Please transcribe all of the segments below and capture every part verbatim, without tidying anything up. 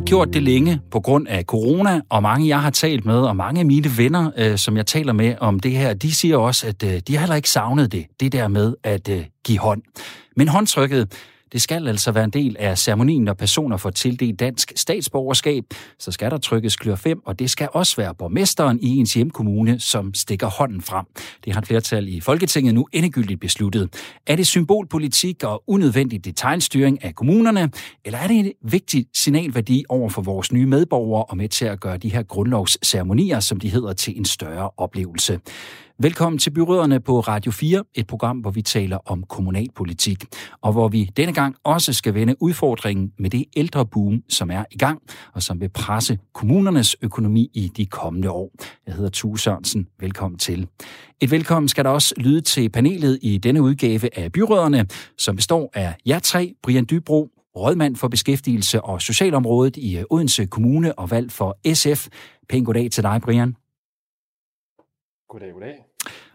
ikke gjort det længe på grund af corona, og mange jeg har talt med, og mange af mine venner, øh, som jeg taler med om det her, de siger også, at øh, de har heller ikke savnet det, det der med at øh, give hånd. Men håndtrykket, det skal altså være en del af ceremonien, når personer får tildelt dansk statsborgerskab. Så skal der trykkes klør fem, og det skal også være borgmesteren i ens hjemkommune, som stikker hånden frem. Det har et flertal i Folketinget nu endegyldigt besluttet. Er det symbolpolitik og unødvendig detailstyring af kommunerne, eller er det en vigtig signalværdi over for vores nye medborgere og med til at gøre de her grundlovsceremonier, som de hedder, til en større oplevelse? Velkommen til Byrødderne på Radio fire, et program, hvor vi taler om kommunalpolitik, og hvor vi denne gang også skal vende udfordringen med det ældreboom, som er i gang, og som vil presse kommunernes økonomi i de kommende år. Jeg hedder Tue Sørensen. Velkommen til. Et velkommen skal der også lyde til panelet i denne udgave af Byrødderne, som består af jer tre, Brian Dybro, rådmand for beskæftigelse og socialområdet i Odense Kommune og valg for S F. Pæn goddag til dig, Brian. Goddag, goddag.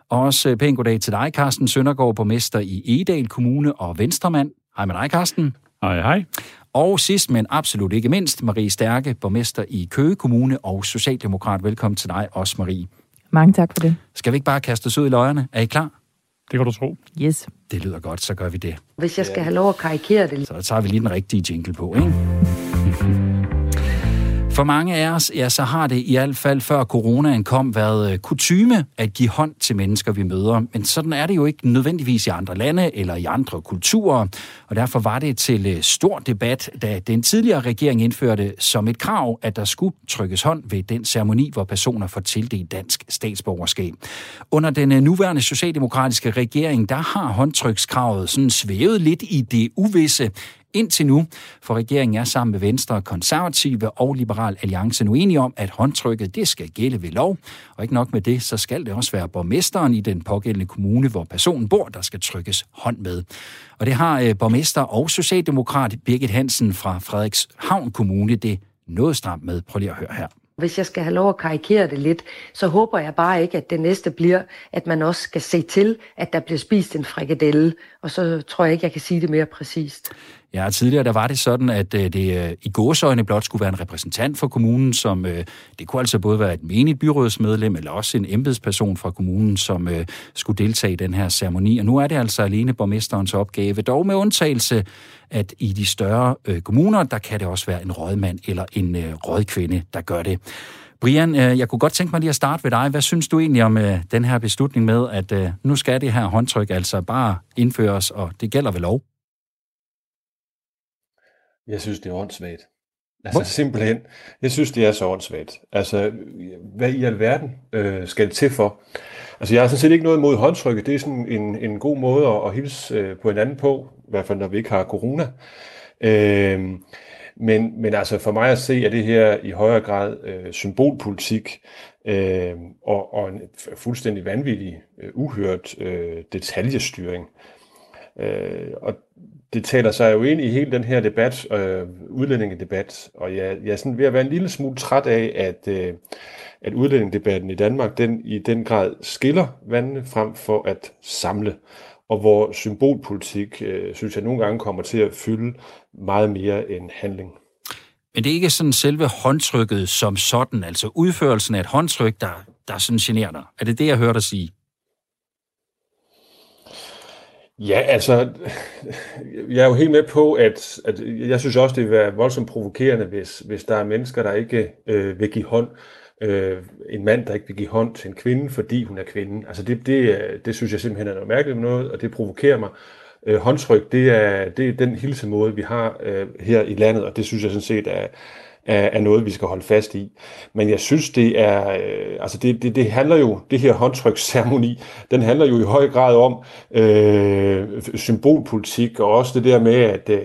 Og også pæn goddag til dig, Carsten Søndergaard, borgmester i Egedal Kommune og venstremand. Hej med dig, Carsten. Hej, hej. Og sidst, men absolut ikke mindst, Marie Stærke, borgmester i Køge Kommune og socialdemokrat. Velkommen til dig også, Marie. Mange tak for det. Skal vi ikke bare kaste os ud i løjerne? Er I klar? Det kan du tro. Yes. Det lyder godt, så gør vi det. Hvis jeg skal have lov at karikere det. Så tager vi lige den rigtige jingle på, ikke? For mange af os, ja, så har det i hvert fald før coronaen kom været kutyme at give hånd til mennesker, vi møder. Men sådan er det jo ikke nødvendigvis i andre lande eller i andre kulturer. Og derfor var det til stor debat, da den tidligere regering indførte som et krav, at der skulle trykkes hånd ved den ceremoni, hvor personer får tildelt dansk statsborgerskab. Under den nuværende socialdemokratiske regering, der har håndtrykskravet sådan svævet lidt i det uvisse, indtil nu, for regeringen er sammen med Venstre, Konservative og Liberal Alliance nu enige om, at håndtrykket det skal gælde ved lov. Og ikke nok med det, så skal det også være borgmesteren i den pågældende kommune, hvor personen bor, der skal trykkes hånd med. Og det har øh, borgmester og socialdemokrat Birgit Hansen fra Frederikshavn Kommune det noget stramt med. Prøv lige at høre her. Hvis jeg skal have lov at karikere det lidt, så håber jeg bare ikke, at det næste bliver, at man også skal se til, at der bliver spist en frikadelle. Og så tror jeg ikke, jeg kan sige det mere præcist. Ja, tidligere der var det sådan, at det i gåseøjne blot skulle være en repræsentant for kommunen, som det kunne altså både være et menigt byrådsmedlem, eller også en embedsperson fra kommunen, som skulle deltage i den her ceremoni. Og nu er det altså alene borgmesterens opgave, dog med undtagelse, at i de større kommuner, der kan det også være en rådmand eller en rådkvinde, der gør det. Brian, jeg kunne godt tænke mig lige at starte ved dig. Hvad synes du egentlig om den her beslutning med, at nu skal det her håndtryk altså bare indføres, og det gælder ved lov? Jeg synes, det er åndssvagt. Altså What? Simpelthen. Jeg synes, det er så åndssvagt. Altså, hvad i alverden øh, skal det til for? Altså, jeg har sådan set ikke noget imod håndtrykket. Det er sådan en, en god måde at, at hilse øh, på hinanden på, i hvert fald når vi ikke har corona. Øh, men, men altså, for mig at se, er det her i højere grad øh, symbolpolitik øh, og, og en fuldstændig vanvittig, øh, uhørt øh, detaljestyring. Øh, og det taler sig jo ind i hele den her debat, øh, udlændingedebat, og jeg, jeg er sådan ved at være en lille smule træt af, at, øh, at udlændingedebatten i Danmark, den i den grad skiller vandene frem for at samle, og hvor symbolpolitik, øh, synes jeg, nogle gange kommer til at fylde meget mere end handling. Men det er ikke sådan selve håndtrykket som sådan, altså udførelsen af et håndtryk, der, der sådan generer dig. Er det det, jeg hører dig sige? Ja, altså, jeg er jo helt med på, at, at jeg synes også, det vil være voldsomt provokerende, hvis, hvis der er mennesker, der ikke øh, vil give hånd. Øh, en mand, der ikke vil give hånd til en kvinde, fordi hun er kvinde. Altså, det, det, det synes jeg simpelthen er noget mærkeligt med noget, og det provokerer mig. Øh, håndtryk, det er, det er den hilsemåde, vi har øh, her i landet, og det synes jeg sådan set er, er, er noget, vi skal holde fast i. Men jeg synes, det er, øh, altså det, det, det handler jo, det her håndtryksceremoni, den handler jo i høj grad om øh, symbolpolitik, og også det der med, at, øh,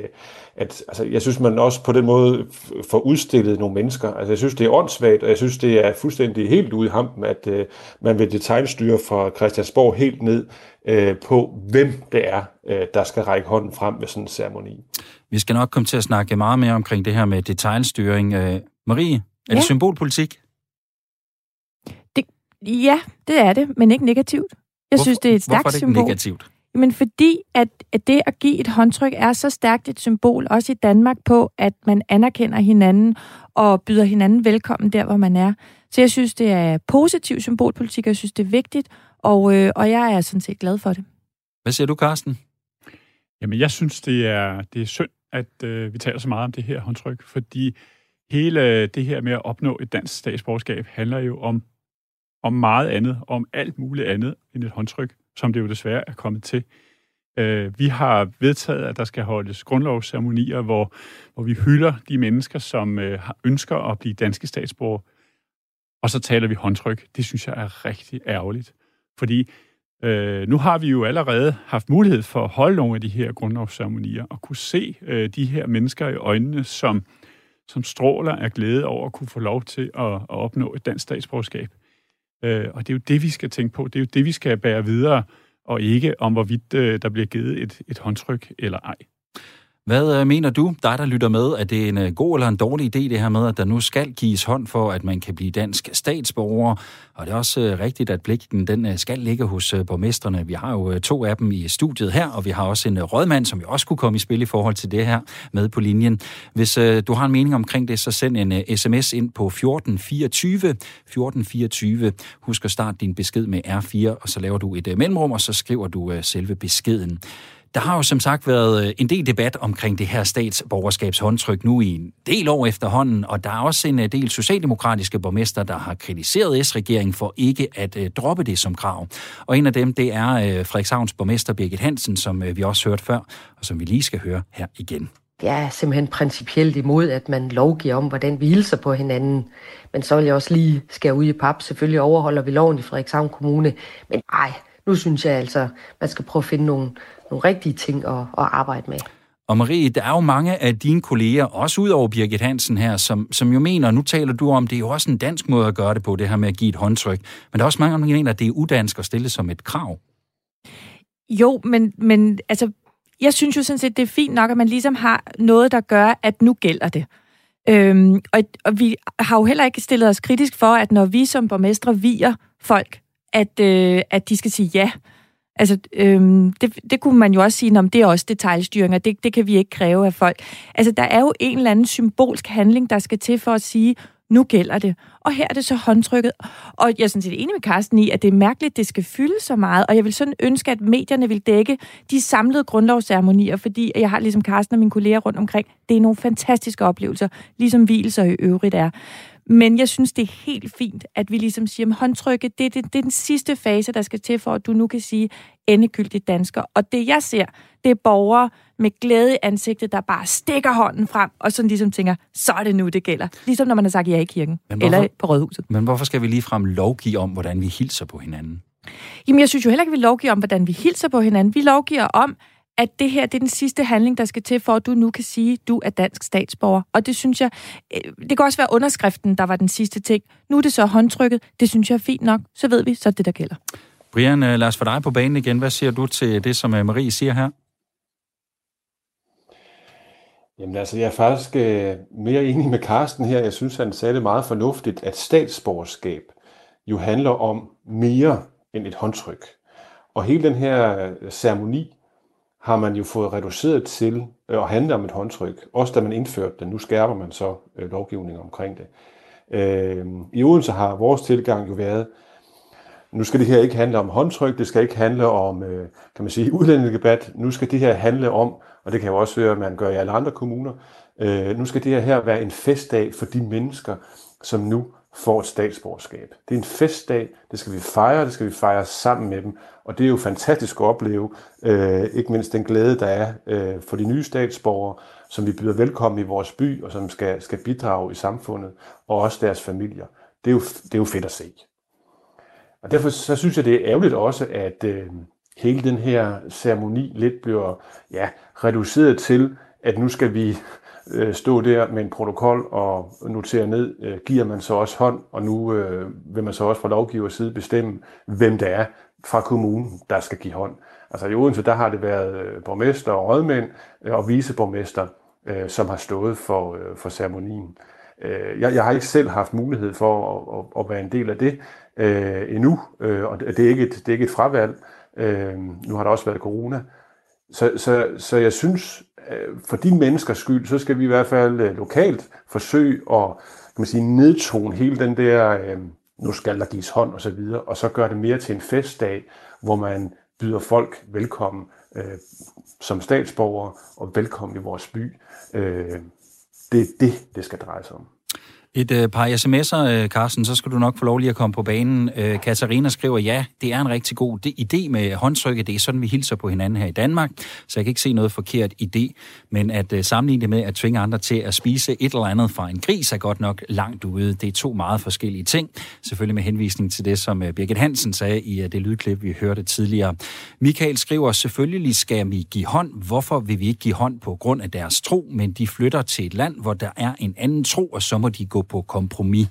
at altså, jeg synes, man også på den måde får udstillet nogle mennesker. Altså jeg synes, det er åndssvagt, og jeg synes, det er fuldstændig helt ude i hampen, at øh, man vil detailstyre fra Christiansborg helt ned øh, på, hvem det er, øh, der skal række hånden frem med sådan en ceremoni. Vi skal nok komme til at snakke meget mere omkring det her med detailstyring. Øh, Marie, er ja. det symbolpolitik? Det, ja, det er det, men ikke negativt. Jeg Hvorfor, synes, det er et stærkt symbol. Hvorfor er det ikke negativt? Jamen fordi, at, at det at give et håndtryk er så stærkt et symbol, også i Danmark, på, at man anerkender hinanden og byder hinanden velkommen der, hvor man er. Så jeg synes, det er positiv symbolpolitik, og jeg synes, det er vigtigt, og, øh, og jeg er sådan set glad for det. Hvad siger du, Carsten? Jamen, jeg synes, det er, det er synd, at øh, vi taler så meget om det her håndtryk, fordi hele det her med at opnå et dansk statsborgerskab handler jo om, om meget andet, om alt muligt andet end et håndtryk, som det jo desværre er kommet til. Øh, vi har vedtaget, at der skal holdes grundlovsceremonier, hvor, hvor vi hylder de mennesker, som øh, ønsker at blive danske statsborgere, og så taler vi håndtryk. Det synes jeg er rigtig ærgerligt, fordi øh, nu har vi jo allerede haft mulighed for at holde nogle af de her grundlovsceremonier og kunne se øh, de her mennesker i øjnene, som, som stråler af glæde over at kunne få lov til at, at opnå et dansk statsborgerskab. Øh, og det er jo det, vi skal tænke på. Det er jo det, vi skal bære videre, og ikke om, hvorvidt øh, der bliver givet et, et håndtryk eller ej. Hvad mener du, dig der lytter med, at det er en god eller en dårlig idé, det her med, at der nu skal gives hånd for, at man kan blive dansk statsborger? Og det er også rigtigt, at pligten den skal ligge hos borgmesterne. Vi har jo to af dem i studiet her, og vi har også en rådmand, som jo også kunne komme i spil i forhold til det her med på linjen. Hvis du har en mening omkring det, så send en sms ind på fjorten fireogtyve. fjorten fireogtyve. Husk at starte din besked med R fire, og så laver du et mellemrum, og så skriver du selve beskeden. Der har jo som sagt været en del debat omkring det her statsborgerskabshåndtryk nu i en del år efterhånden, og der er også en del socialdemokratiske borgmester, der har kritiseret S-regeringen for ikke at droppe det som krav. Og en af dem, det er Frederikshavns borgmester Birgit Hansen, som vi også hørte før, og som vi lige skal høre her igen. Jeg er simpelthen principielt imod, at man lovgiver om, hvordan vi hilser på hinanden. Men så vil jeg også lige skære ud i pap. Selvfølgelig overholder vi loven i Frederikshavn Kommune, men ej, nu synes jeg altså, man skal prøve at finde nogle nogle rigtige ting at, at arbejde med. Og Marie, der er jo mange af dine kolleger, også udover Birgit Hansen her, som, som jo mener, nu taler du om, det er jo også en dansk måde at gøre det på, det her med at give et håndtryk. Men der er også mange, der mener, at det er udansk at stille som et krav. Jo, men, men altså, jeg synes jo sådan set, det er fint nok, at man ligesom har noget, der gør, at nu gælder det. Øhm, og, og vi har jo heller ikke stillet os kritisk for, at når vi som borgmestre vier folk, at, øh, at de skal sige ja. Altså, øhm, det, det kunne man jo også sige, om det er også detaljstyring, og det, det kan vi ikke kræve af folk. Altså, der er jo en eller anden symbolsk handling, der skal til for at sige, nu gælder det. Og her er det så håndtrykket. Og jeg er sådan set enig med Carsten i, at det er mærkeligt, det skal fylde så meget, og jeg vil sådan ønske, at medierne vil dække de samlede grundlovsceremonier, fordi jeg har ligesom Carsten og mine kolleger rundt omkring, det er nogle fantastiske oplevelser, ligesom vielser i øvrigt er. Men jeg synes, det er helt fint, at vi ligesom siger, at håndtrykket, det, det, det er den sidste fase, der skal til for, at du nu kan sige endegyldigt dansker. Og det, jeg ser, det er borgere med glæde i ansigtet, der bare stikker hånden frem, og sådan ligesom tænker, så er det nu, det gælder. Ligesom når man har sagt ja i kirken, hvorfor, eller på Rådhuset. Men hvorfor skal vi ligefrem lovgive om, hvordan vi hilser på hinanden? Jamen, jeg synes jo heller ikke, vi lovgiver om, hvordan vi hilser på hinanden. Vi lovgiver om, at det her, det er den sidste handling, der skal til, for at du nu kan sige, at du er dansk statsborger. Og det synes jeg, det kan også være underskriften, der var den sidste ting. Nu er det så håndtrykket, det synes jeg er fint nok, så ved vi, så er det, der gælder. Brian, lad os få dig på banen igen. Hvad siger du til det, som Marie siger her? Jamen altså, jeg er faktisk mere enig med Carsten her. Jeg synes, han sagde det meget fornuftigt, at statsborgerskab jo handler om mere end et håndtryk. Og hele den her ceremoni har man jo fået reduceret til at handle om et håndtryk, også da man indførte det. Nu skærper man så lovgivningen omkring det. I Odense har vores tilgang jo været, nu skal det her ikke handle om håndtryk, det skal ikke handle om, kan man sige, udlændingedebat, nu skal det her handle om, og det kan jo også være, at man gør i alle andre kommuner, nu skal det her være en festdag for de mennesker, som nu får et statsborgerskab. Det er en festdag, det skal vi fejre, det skal vi fejre sammen med dem, og det er jo fantastisk at opleve, øh, ikke mindst den glæde, der er øh, for de nye statsborgere, som vi byder velkommen i vores by, og som skal, skal bidrage i samfundet, og også deres familier. Det er jo, det er jo fedt at se. Og derfor så synes jeg, det er ærgerligt også, at øh, hele den her ceremoni lidt bliver ja, reduceret til, at nu skal vi stå der med en protokol og notere ned, giver man så også hånd, og nu vil man så også fra lovgivers side bestemme, hvem der er fra kommunen, der skal give hånd. Altså i Odense, der har det været borgmester og rådmænd og viceborgmester, som har stået for, for ceremonien. Jeg, jeg har ikke selv haft mulighed for at, at, at være en del af det endnu, og det er ikke et, det er ikke et fravalg, Øh, nu har der også været corona. Så, så, så jeg synes, for de menneskers skyld, så skal vi i hvert fald lokalt forsøge at kan man sige, nedtone hele den der, øh, nu skal der gives hånd og så videre, og så gøre det mere til en festdag, hvor man byder folk velkommen øh, som statsborgere og velkommen i vores by. Øh, det er det, det skal dreje sig om. Et øh, par sms'er, Carsten, så skal du nok få lov lige at komme på banen. Øh, Katarina skriver, ja, det er en rigtig god idé med håndtrykket. Det er sådan, vi hilser på hinanden her i Danmark, så jeg kan ikke se noget forkert i det. Men at øh, sammenligne det med at tvinge andre til at spise et eller andet fra en gris er godt nok langt ude. Det er to meget forskellige ting. Selvfølgelig med henvisning til det, som øh, Birgit Hansen sagde i øh, det lydklip, vi hørte tidligere. Michael skriver, selvfølgelig skal vi give hånd. Hvorfor vil vi ikke give hånd på grund af deres tro, men de flytter til et land, hvor der er en anden tro, og så må de gå på kompromis.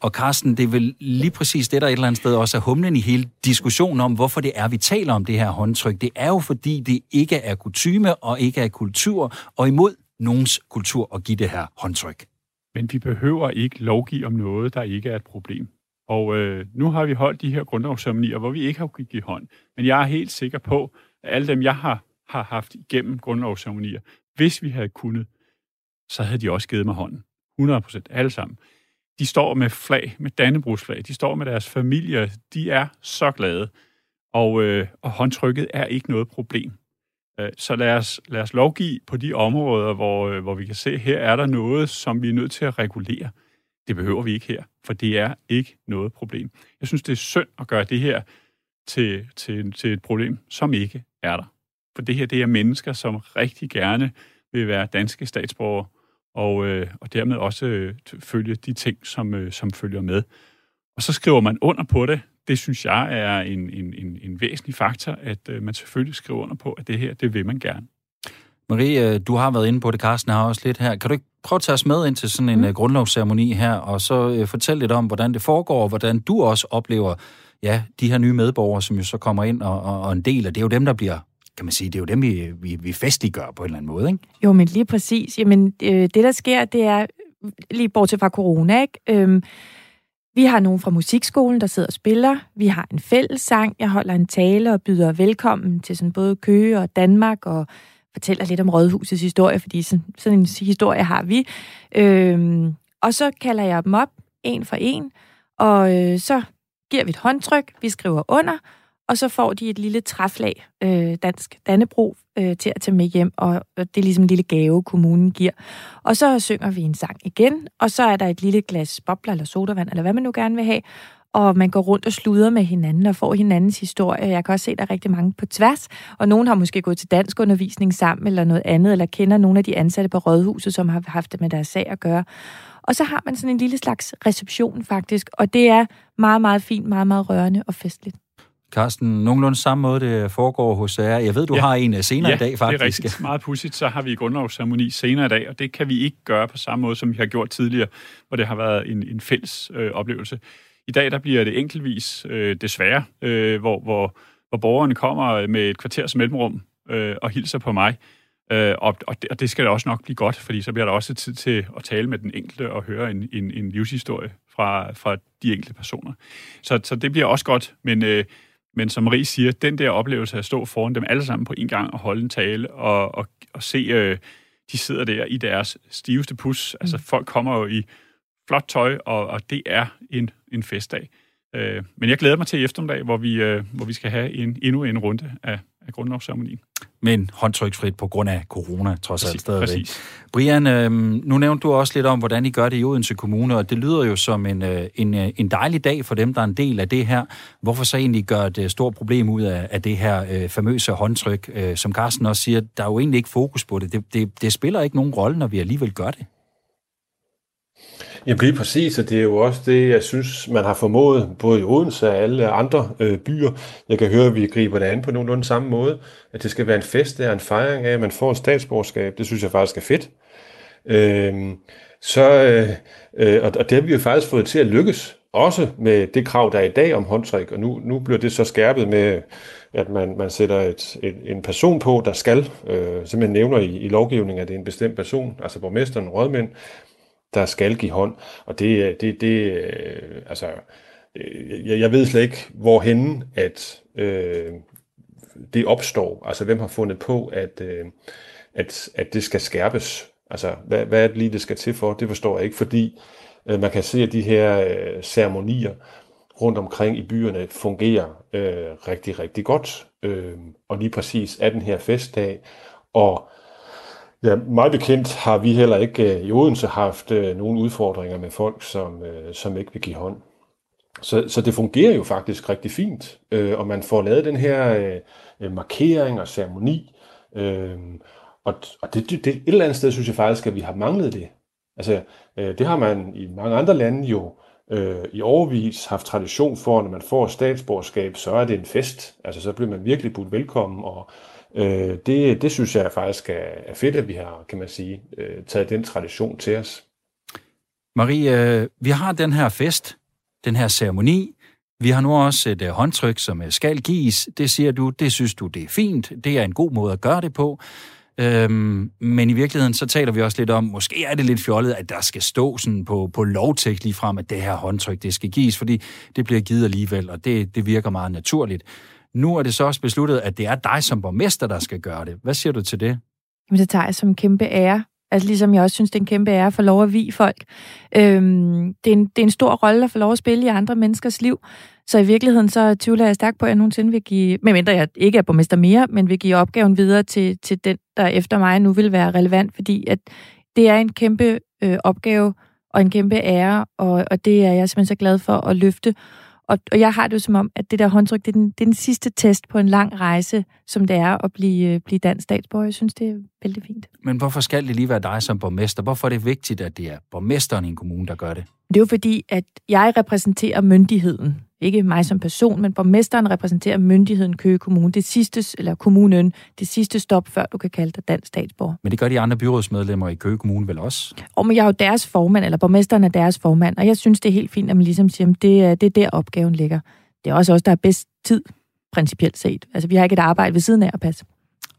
Og Carsten, det er vel lige præcis det, der et eller andet sted også er humlen i hele diskussionen om, hvorfor det er, vi taler om det her håndtryk. Det er jo, fordi det ikke er kutyme og ikke er kultur, og imod nogens kultur at give det her håndtryk. Men vi behøver ikke lovgive om noget, der ikke er et problem. Og øh, nu har vi holdt de her grundlovsceremonier, hvor vi ikke har kunnet give hånd. Men jeg er helt sikker på, at alle dem, jeg har, har haft igennem grundlovsceremonier, hvis vi havde kunnet, så havde de også givet mig hånden. hundrede procent alle sammen. De står med flag, med dannebrugsflag. De står med deres familier. De er så glade. Og, øh, og håndtrykket er ikke noget problem. Øh, så lad os, lad os lovgive på de områder, hvor, øh, hvor vi kan se, her er der noget, som vi er nødt til at regulere. Det behøver vi ikke her, for det er ikke noget problem. Jeg synes, det er synd at gøre det her til, til, til et problem, som ikke er der. For det her, det er mennesker, som rigtig gerne vil være danske statsborgere, Og, øh, og dermed også øh, følge de ting, som, øh, som følger med. Og så skriver man under på det. Det synes jeg er en, en, en væsentlig faktor, at øh, man selvfølgelig skriver under på, at det her, det vil man gerne. Marie, du har været inde på det, Carsten har også lidt her. Kan du ikke prøve at tage os med ind til sådan en mm. grundlovsceremoni her, og så øh, fortælle lidt om, hvordan det foregår, og hvordan du også oplever ja, de her nye medborgere, som jo så kommer ind og, og, og en del af det. Det er jo dem, der bliver... kan man sige, det er jo dem, vi, vi, vi festliggør på en eller anden måde, ikke? Jo, men lige præcis. Jamen, øh, det der sker, det er, lige bortset fra corona, ikke? Øhm, vi har nogen fra musikskolen, der sidder og spiller. Vi har en fællessang. Jeg holder en tale og byder velkommen til sådan både Køge og Danmark, og fortæller lidt om Rådhusets historie, fordi sådan, sådan en historie har vi. Øhm, og så kalder jeg dem op, en for en, og øh, så giver vi et håndtryk, vi skriver under, og så får de et lille træflag, øh, dansk Dannebrog, øh, til at tage med hjem, og det er ligesom en lille gave, kommunen giver. Og så synger vi en sang igen, og så er der et lille glas bobler eller sodavand, eller hvad man nu gerne vil have, og man går rundt og sluder med hinanden og får hinandens historie. Jeg kan også se, at der er rigtig mange på tværs, og nogen har måske gået til danskundervisning sammen eller noget andet, eller kender nogle af de ansatte på Rådhuset, som har haft det med deres sag at gøre. Og så har man sådan en lille slags reception faktisk, og det er meget, meget fint, meget, meget rørende og festligt. Carsten, nogenlunde samme måde, det foregår hos jer. Jeg ved, du ja. har en senere ja, i dag, faktisk. Ja, det er rigtigt. Meget pudsigt, så har vi grundlovsceremoni senere i dag, og det kan vi ikke gøre på samme måde, som vi har gjort tidligere, hvor det har været en, en fælles øh, oplevelse. I dag, der bliver det enkeltvis øh, desværre, øh, hvor, hvor, hvor borgerne kommer med et kvarters mellemrum øh, og hilser på mig, øh, og, og, det, og det skal da også nok blive godt, fordi så bliver der også tid til at tale med den enkelte og høre en, en, en livshistorie fra, fra de enkelte personer. Så, så det bliver også godt, men... Øh, Men som Marie siger, den der oplevelse af at stå foran dem alle sammen på en gang og holde en tale og, og, og se, øh, de sidder der i deres stiveste pus. Altså mm. folk kommer jo i flot tøj, og, og det er en, en festdag. Øh, men jeg glæder mig til eftermiddag, hvor vi, øh, hvor vi skal have en, endnu en runde af, af grundlovsceremonien. Men håndtryksfrit på grund af corona, trods alt stadigvæk. Præcis. Brian, øh, nu nævnte du også lidt om, hvordan I gør det i Odense Kommune, og det lyder jo som en, øh, en, øh, en dejlig dag for dem, der er en del af det her. Hvorfor så egentlig gør et øh, stort problem ud af, af det her øh, famøse håndtryk? Øh, som Carsten også siger, der er jo egentlig ikke fokus på det. Det, det, det spiller ikke nogen rolle, når vi alligevel gør det. Jamen lige præcis, og det er jo også det, jeg synes, man har formået, både i Odense og alle andre øh, byer. Jeg kan høre, at vi griber det an på nogenlunde samme måde, at det skal være en fest, der er en fejring af, at man får et statsborgerskab. Det synes jeg faktisk er fedt. Øh, så, øh, øh, og det har vi jo faktisk fået til at lykkes, også med det krav, der er i dag om håndtryk, og nu, nu bliver det så skærpet med, at man, man sætter et, et, en person på, der skal, øh, som man nævner i, i lovgivningen, at det er en bestemt person, altså borgmesteren, rådmænd, der skal give hånd, og det, det, det øh, altså, øh, jeg, jeg ved slet ikke, hvorhenne, at øh, det opstår? Altså, hvem har fundet på, at, øh, at, at det skal skærpes? Altså, hvad, hvad er det lige, det skal til for? Det forstår jeg ikke, fordi øh, man kan se, at de her øh, ceremonier rundt omkring i byerne fungerer øh, rigtig, rigtig godt. Øh, og lige præcis af den her festdag. Og ja, meget bekendt har vi heller ikke øh, i Odense haft øh, nogen udfordringer med folk, som, øh, som ikke vil give hånd. Så, så det fungerer jo faktisk rigtig fint, øh, og man får lavet den her øh, markering og ceremoni, øh, og, og det, det, et eller andet sted synes jeg faktisk, at vi har manglet det. Altså, øh, det har man i mange andre lande jo øh, i årevis haft tradition for, når man får statsborgerskab, så er det en fest, altså så bliver man virkelig budt velkommen, og øh, det, det synes jeg faktisk er, er fedt, at vi har, kan man sige, øh, taget den tradition til os. Marie, vi har den her fest, den her ceremoni. Vi har nu også et håndtryk, som skal gives. Det siger du, det synes du, det er fint. Det er en god måde at gøre det på. Øhm, men i virkeligheden, så taler vi også lidt om, måske er det lidt fjollet, at der skal stå sådan på, på lovtekst lige frem, at det her håndtryk, det skal gives, fordi det bliver givet alligevel, og det, det virker meget naturligt. Nu er det så også besluttet, at det er dig som borgmester, der skal gøre det. Hvad siger du til det? Jamen, det tager jeg som en kæmpe ære. Altså ligesom jeg også synes, det er en kæmpe ære at få lov at vie folk. Øhm, det, er en, det er en stor rolle at få lov at spille i andre menneskers liv. Så i virkeligheden, så tvivler jeg stærkt på, at jeg nogensinde vil give, medmindre jeg ikke er borgmester mere, men vil give opgaven videre til, til den, der efter mig nu vil være relevant, fordi at det er en kæmpe øh, opgave og en kæmpe ære, og, og det er jeg simpelthen så glad for at løfte. Og, og jeg har det jo som om, at det der håndtryk, det er, den, det er den sidste test på en lang rejse, som det er at blive, blive dansk statsborger. Jeg synes, det er vældig fint. Men hvorfor skal det lige være dig som borgmester? Hvorfor er det vigtigt, at det er borgmesteren i en kommune, der gør det? Det er jo fordi, at jeg repræsenterer myndigheden. Ikke mig som person, men borgmesteren repræsenterer myndigheden Køge Kommune. Det sidste, eller kommunen, det sidste stop, før du kan kalde dig dansk statsborger. Men det gør de andre byrådsmedlemmer i Køge Kommune vel også? Og men jeg er jo deres formand, eller borgmesteren er deres formand, og jeg synes, det er helt fint, at man ligesom siger, at det, det er der opgaven ligger. Det er også os, der er bedst tid, principielt set. Altså, vi har ikke et arbejde ved siden af at passe.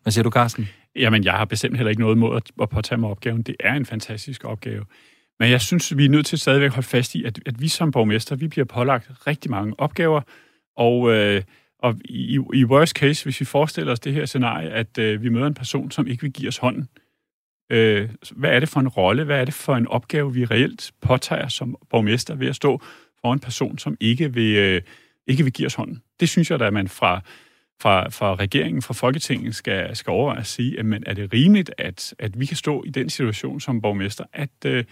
Hvad siger du, Carsten? Jamen, jeg har bestemt heller ikke noget mod at påtage mig opgaven. Det er en fantastisk opgave. Men jeg synes, vi er nødt til stadigvæk at holde fast i, at, at vi som borgmester, vi bliver pålagt rigtig mange opgaver, og, øh, og i, i worst case, hvis vi forestiller os det her scenarie, at øh, vi møder en person, som ikke vil give os hånden. Øh, hvad er det for en rolle, hvad er det for en opgave, vi reelt påtager som borgmester ved at stå for en person, som ikke vil, øh, ikke vil give os hånden? Det synes jeg, at man fra, fra, fra regeringen, fra Folketinget skal, skal overveje at sige, at men er det rimeligt, at, at vi kan stå i den situation som borgmester, at øh,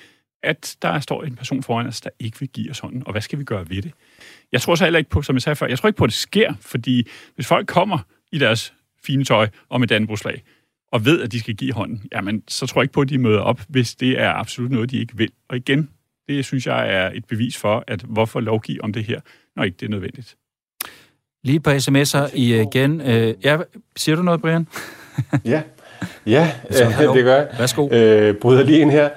at der står en person foran os, der ikke vil give os hånden, og hvad skal vi gøre ved det? Jeg tror så heller ikke på, som jeg sagde før, jeg tror ikke på, at det sker, fordi hvis folk kommer i deres fine tøj og med dannebruslag, og ved, at de skal give hånden, jamen, så tror jeg ikke på, at de møder op, hvis det er absolut noget, de ikke vil. Og igen, det synes jeg er et bevis for, at hvorfor lovgive om det her, når ikke det er nødvendigt. Lige på sms'er igen. Ja, siger du noget, Brian? ja, ja så, det gør jeg. Værsgo. Øh, bryder lige ind her.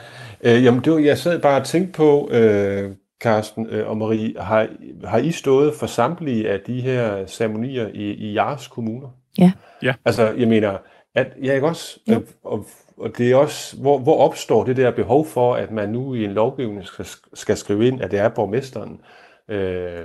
Øh, jamen, det var, jeg sad bare og tænkte på, øh, Carsten og Marie, har, har I stået for samtlige af de her ceremonier i, i jeres kommuner? Ja. ja. Altså, jeg mener, at jeg ikke også, ja. øh, og, og det er også, hvor, hvor opstår det der behov for, at man nu i en lovgivning skal, skal skrive ind, at det er borgmesteren, øh,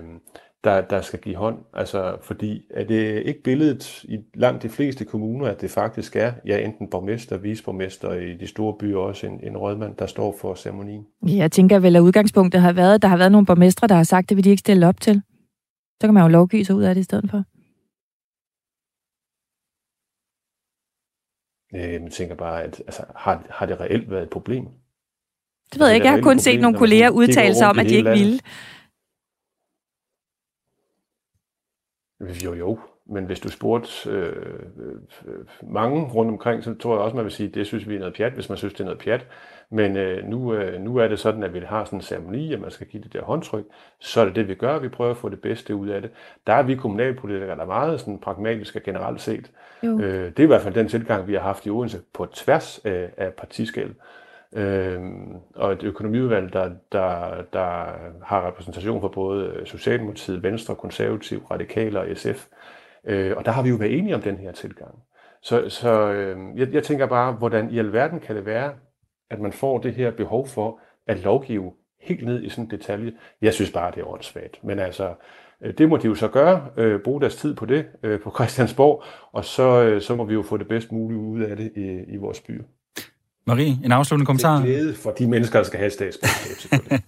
der, der skal give hånd? Altså, fordi er det ikke billedet i langt de fleste kommuner, at det faktisk er, ja, enten borgmester, viceborgmester i de store byer, også en, en rådmand, der står for ceremonien? Jeg tænker vel, at udgangspunktet har været, at der har været nogle borgmestre, der har sagt, det vil de ikke stille op til. Så kan man jo lovgive sig ud af det i stedet for. Jeg tænker bare, at altså, har, har det reelt været et problem? Det ved jeg ikke. Jeg har kun set nogle kolleger udtale sig om, at de ikke ville. Jo, jo. Men hvis du spurgte øh, øh, mange rundt omkring, så tror jeg også, man vil sige, at det synes vi er noget pjat, hvis man synes, det er noget pjat. Men øh, nu, øh, nu er det sådan, at vi har sådan en ceremoni, at man skal give det der håndtryk. Så er det det, vi gør. Vi prøver at få det bedste ud af det. Der er vi kommunalpolitikere, der er meget sådan pragmatiske generelt set. Øh, det er i hvert fald den tilgang, vi har haft i Odense på tværs øh, af partiskel. Øh, og et økonomiudvalg, der, der, der har repræsentation for både Socialdemokratiet, Venstre, Konservativ, Radikale og S F. Øh, og der har vi jo været enige om den her tilgang. Så, så øh, jeg, jeg tænker bare, hvordan i alverden kan det være, at man får det her behov for at lovgive helt ned i sådan en detalje. Jeg synes bare, det er åndssvagt. Men altså, Det må de jo så gøre, øh, bruge deres tid på det øh, på Christiansborg, og så, øh, så må vi jo få det bedst muligt ud af det i, i vores byer. Marie, en afsluttende kommentar? Det er glæde for de mennesker, der skal have statsborgerskab.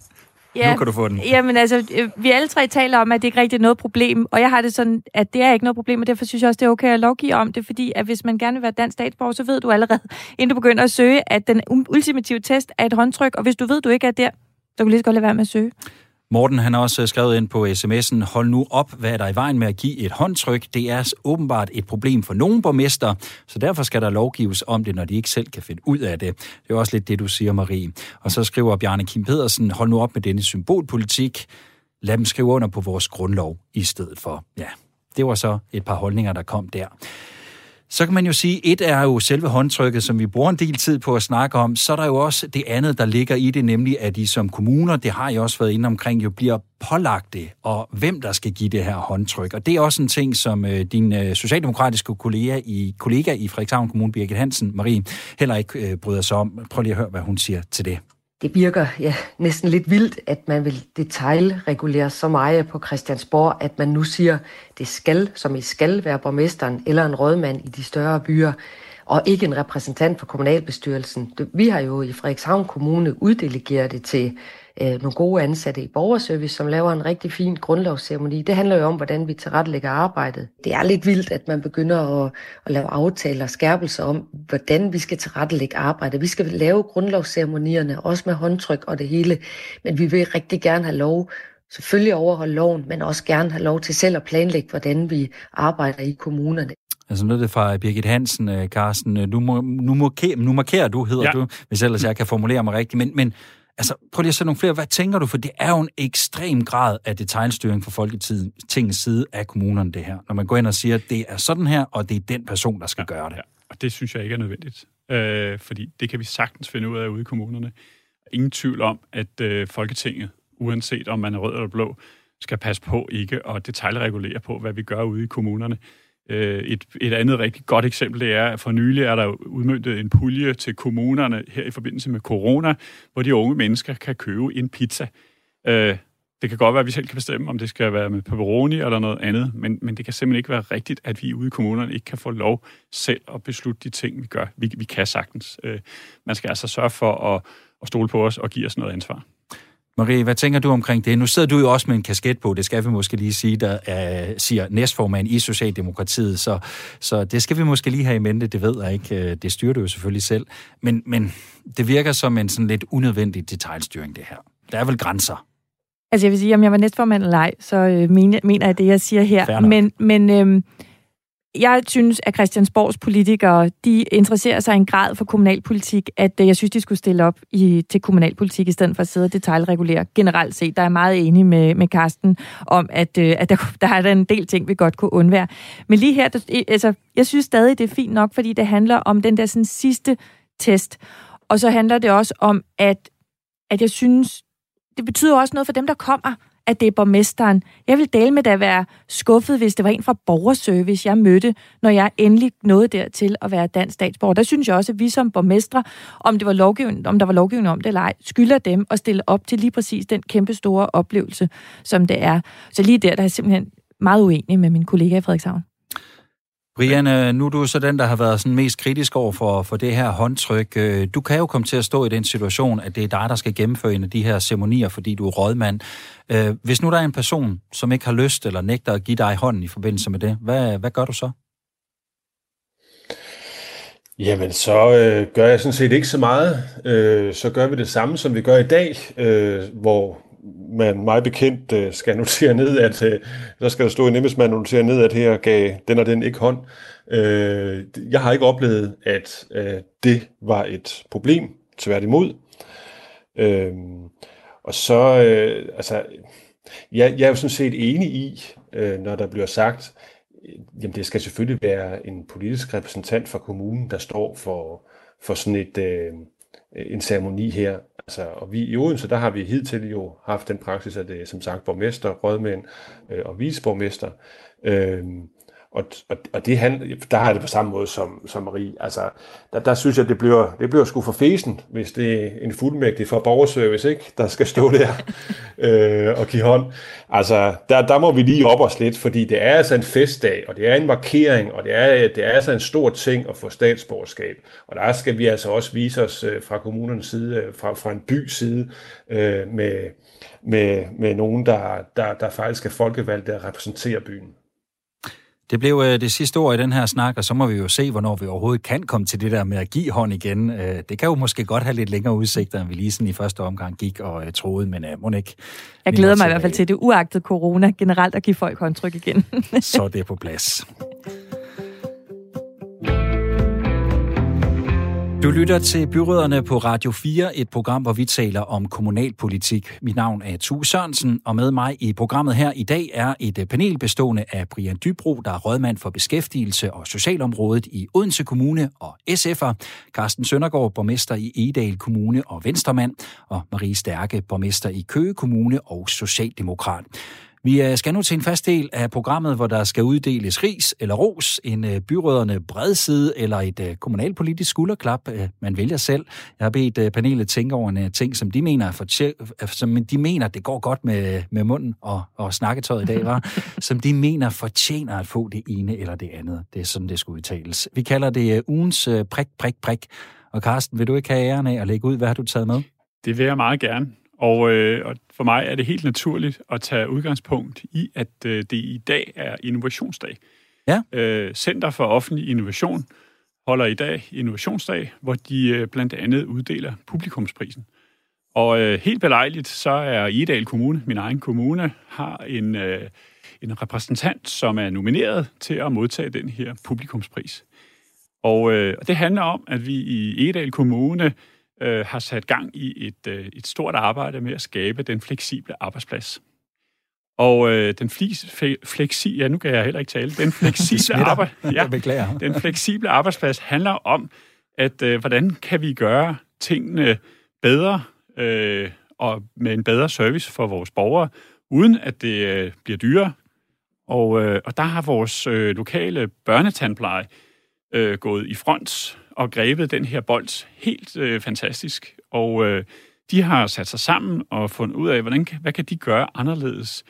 Ja, nu kan du få den. Jamen altså, vi alle tre taler om, at det ikke rigtig er noget problem, og jeg har det sådan, at det er ikke noget problem, og derfor synes jeg også, det er okay at lovgive om det, fordi at hvis man gerne vil være dansk statsborger, så ved du allerede, inden du begynder at søge, at den ultimative test er et håndtryk, og hvis du ved, du ikke er der, så kan du lige så godt lade være med at søge. Morten, han har også skrevet ind på sms'en, hold nu op, hvad er der i vejen med at give et håndtryk? Det er åbenbart et problem for nogle borgmester, så derfor skal der lovgives om det, når de ikke selv kan finde ud af det. Det er også lidt det, du siger, Marie. Og så skriver Bjarne Kim Pedersen, hold nu op med denne symbolpolitik. Lad dem skrive under på vores grundlov i stedet for. Ja, det var så et par holdninger, der kom der. Så kan man jo sige, et er jo selve håndtrykket, som vi bruger en del tid på at snakke om. Så er der jo også det andet, der ligger i det, nemlig at I som kommuner, det har I også været inde omkring, jo bliver pålagt det, og hvem der skal give det her håndtryk. Og det er også en ting, som øh, din øh, socialdemokratiske kollega i, kollega i Frederikshavn Kommune, Birgit Hansen, Marie, heller ikke øh, bryder sig om. Prøv lige at høre, hvad hun siger til det. Det virker ja, næsten lidt vildt, at man vil detailregulere så meget på Christiansborg, at man nu siger, det skal, som I skal være borgmesteren eller en rådmand i de større byer, og ikke en repræsentant for kommunalbestyrelsen. Vi har jo i Frederikshavn Kommune uddelegeret det til øh, nogle gode ansatte i borgerservice, som laver en rigtig fin grundlovsceremoni. Det handler jo om, hvordan vi tilrettelægger arbejdet. Det er lidt vildt, at man begynder at, at lave aftaler og skærpelser om, hvordan vi skal tilrettelægge arbejdet. Vi skal lave grundlovsceremonierne, også med håndtryk og det hele, men vi vil rigtig gerne have lov, selvfølgelig overholde loven, men også gerne have lov til selv at planlægge, hvordan vi arbejder i kommunerne. Altså nu er det fra Birgit Hansen, Carsten. Nu, nu, markerer, nu markerer du, hedder ja. du, hvis ellers jeg kan formulere mig rigtigt. Men, men altså, prøv lige at sætte nogle flere. Hvad tænker du? For det er jo en ekstrem grad af detailstyring fra Folketingets side af kommunerne, det her. Når man går ind og siger, at det er sådan her, og det er den person, der skal ja, gøre det. Ja. Og det synes jeg ikke er nødvendigt. Øh, fordi det kan vi sagtens finde ud af ude i kommunerne. Ingen tvivl om, at øh, Folketinget, uanset om man er rød eller blå, skal passe på ikke at detailregulere på, hvad vi gør ude i kommunerne. Et, et andet rigtig godt eksempel det er, at for nylig er der udmøntet en pulje til kommunerne her i forbindelse med corona, hvor de unge mennesker kan købe en pizza. Øh, det kan godt være, at vi selv kan bestemme, om det skal være med pepperoni eller noget andet, men, men det kan simpelthen ikke være rigtigt, at vi ude i kommunerne ikke kan få lov selv at beslutte de ting, vi gør. Vi, vi kan sagtens. Øh, man skal altså sørge for at, at stole på os og give os noget ansvar. Marie, hvad tænker du omkring det? Nu sidder du jo også med en kasket på, det skal vi måske lige sige, der uh, siger næstformand i Socialdemokratiet, så, så det skal vi måske lige have i mente, det ved jeg ikke, det styrer du jo selvfølgelig selv, men, men det virker som en sådan lidt unødvendig detailstyring det her. Der er vel grænser? Altså jeg vil sige, om jeg var næstformand eller ej, så øh, mener, mener jeg det, jeg siger her, men... men øh... Jeg synes, at Christiansborgs politikere, de interesserer sig i en grad for kommunalpolitik, at jeg synes, de skulle stille op i, til kommunalpolitik, i stedet for at sidde og detailregulere generelt set. Der er jeg meget enig med, med Carsten om, at, at der, der er en del ting, vi godt kunne undvære. Men lige her, der, altså, jeg synes stadig, det er fint nok, fordi det handler om den der sådan, sidste test. Og så handler det også om, at, at jeg synes, det betyder også noget for dem, der kommer, at det er borgmesteren. Jeg ville dele med da være skuffet, hvis det var en fra borgerservice, jeg mødte, når jeg endelig nåede dertil at være dansk statsborger. Der synes jeg også, at vi som borgmestre, om, det var lovgivning, om der var lovgivning om det eller ej, skylder dem at stille op til lige præcis den kæmpe store oplevelse, som det er. Så lige der, der er jeg simpelthen meget uenig med min kollega i Frederikshavn. Brian, nu er du så den, der har været sådan mest kritisk over for, for det her håndtryk. Du kan jo komme til at stå i den situation, at det er dig, der skal gennemføre en af de her ceremonier, fordi du er rådmand. Hvis nu der er en person, som ikke har lyst eller nægter at give dig hånden i forbindelse med det, hvad, hvad gør du så? Jamen, så øh, gør jeg sådan set ikke så meget. Øh, så gør vi det samme, som vi gør i dag, øh, hvor... man meget bekendt skal notere ned, at der skal der stå en embedsmand og notere ned, at her gav den og den ikke hånd. Jeg har ikke oplevet, at det var et problem, tværtimod. Og så, altså, jeg er jo sådan set enig i, når der bliver sagt, jamen det skal selvfølgelig være en politisk repræsentant fra kommunen, der står for, for sådan et... en ceremoni her. Altså, og vi i Odense, der har vi hidtil jo haft den praksis, at det er som sagt borgmester, rådmænd øh, og viceborgmester. Øh, Og, og, og det han, der har det på samme måde som, som Marie. Altså, der, der synes jeg, det bliver, det bliver sgu for fesen, hvis det er en fuldmægtig for borgerservice, ikke, der skal stå der øh, og give hånd. Altså, der, der må vi lige op os lidt, fordi det er altså en festdag, og det er en markering, og det er, det er altså en stor ting at få statsborgerskab. Og der skal vi altså også vise os øh, fra kommunernes side, fra, fra en bys side, øh, med, med, med nogen, der, der, der faktisk er folkevalgte og repræsenterer byen. Det blev det sidste ord i den her snak, og så må vi jo se, hvornår vi overhovedet kan komme til det der med at give hånd igen. Det kan jo måske godt have lidt længere udsigter, end vi lige sådan i første omgang gik og troede, men må ikke. Jeg glæder mig i hvert fald til det, uagtet corona, generelt at give folk håndtryk igen. Så det er på plads. Du lytter til Byrødderne på Radio fire, et program, hvor vi taler om kommunalpolitik. Mit navn er Tue Sørensen, og med mig i programmet her i dag er et panel bestående af Brian Dybro, der er rådmand for beskæftigelse og socialområdet i Odense Kommune og S F'er, Carsten Søndergaard, borgmester i Egedal Kommune og venstremand, og Marie Stærke, borgmester i Køge Kommune og socialdemokrat. Vi skal nu til en fast del af programmet, hvor der skal uddeles ris eller ros, en byrødderne bredside eller et kommunalpolitisk skulderklap. Man vælger selv. Jeg har bedt panelet tænke over en ting, som de mener, fortjener, som de mener det går godt med, med munden og, og snakketøjet i dag, var, som de mener fortjener at få det ene eller det andet. Det er sådan, det skal udtales. Vi kalder det ugens prik, prik, prik. Og Carsten, vil du ikke have æren af at lægge ud, hvad har du taget med? Det vil jeg meget gerne. Og, øh, og for mig er det helt naturligt at tage udgangspunkt i, at øh, det i dag er innovationsdag. Ja. Øh, Center for Offentlig Innovation holder i dag innovationsdag, hvor de øh, blandt andet uddeler publikumsprisen. Og øh, helt belejligt, så er Egedal Kommune, min egen kommune, har en, øh, en repræsentant, som er nomineret til at modtage den her publikumspris. Og øh, det handler om, at vi i Egedal Kommune har sat gang i et, et stort arbejde med at skabe den fleksible arbejdsplads. Og øh, den fleksi, ja, nu kan jeg heller ikke tale. Den fleksible arbejde, ja, den fleksible arbejdsplads handler om, at øh, hvordan kan vi gøre tingene bedre øh, og med en bedre service for vores borgere, uden at det øh, bliver dyrere. Og, øh, og der har vores øh, lokale børnetandpleje øh, gået i front og grebet den her bold helt øh, fantastisk. Og øh, de har sat sig sammen og fundet ud af, hvordan, hvad kan de gøre anderledes.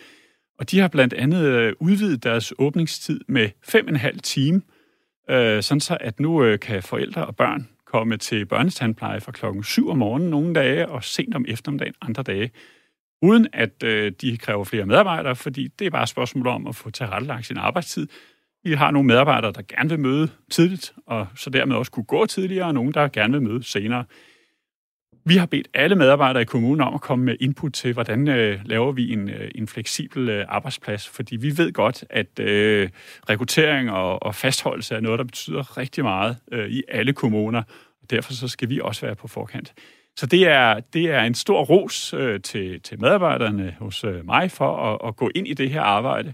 Og de har blandt andet øh, udvidet deres åbningstid med fem og en halv time, øh, sådan så at nu øh, kan forældre og børn komme til børnetandpleje fra klokken syv om morgenen nogle dage, og sent om eftermiddagen andre dage, uden at øh, de kræver flere medarbejdere, fordi det er bare et spørgsmål om at få tilrettelagt sin arbejdstid. Vi har nogle medarbejdere, der gerne vil møde tidligt, og så dermed også kunne gå tidligere, og nogle, der gerne vil møde senere. Vi har bedt alle medarbejdere i kommunen om at komme med input til, hvordan øh, laver vi en, øh, en fleksibel øh, arbejdsplads, fordi vi ved godt, at øh, rekruttering og, og fastholdelse er noget, der betyder rigtig meget øh, i alle kommuner. Derfor så skal vi også være på forkant. Så det er, det er en stor ros øh, til, til medarbejderne hos øh, mig for at, at gå ind i det her arbejde.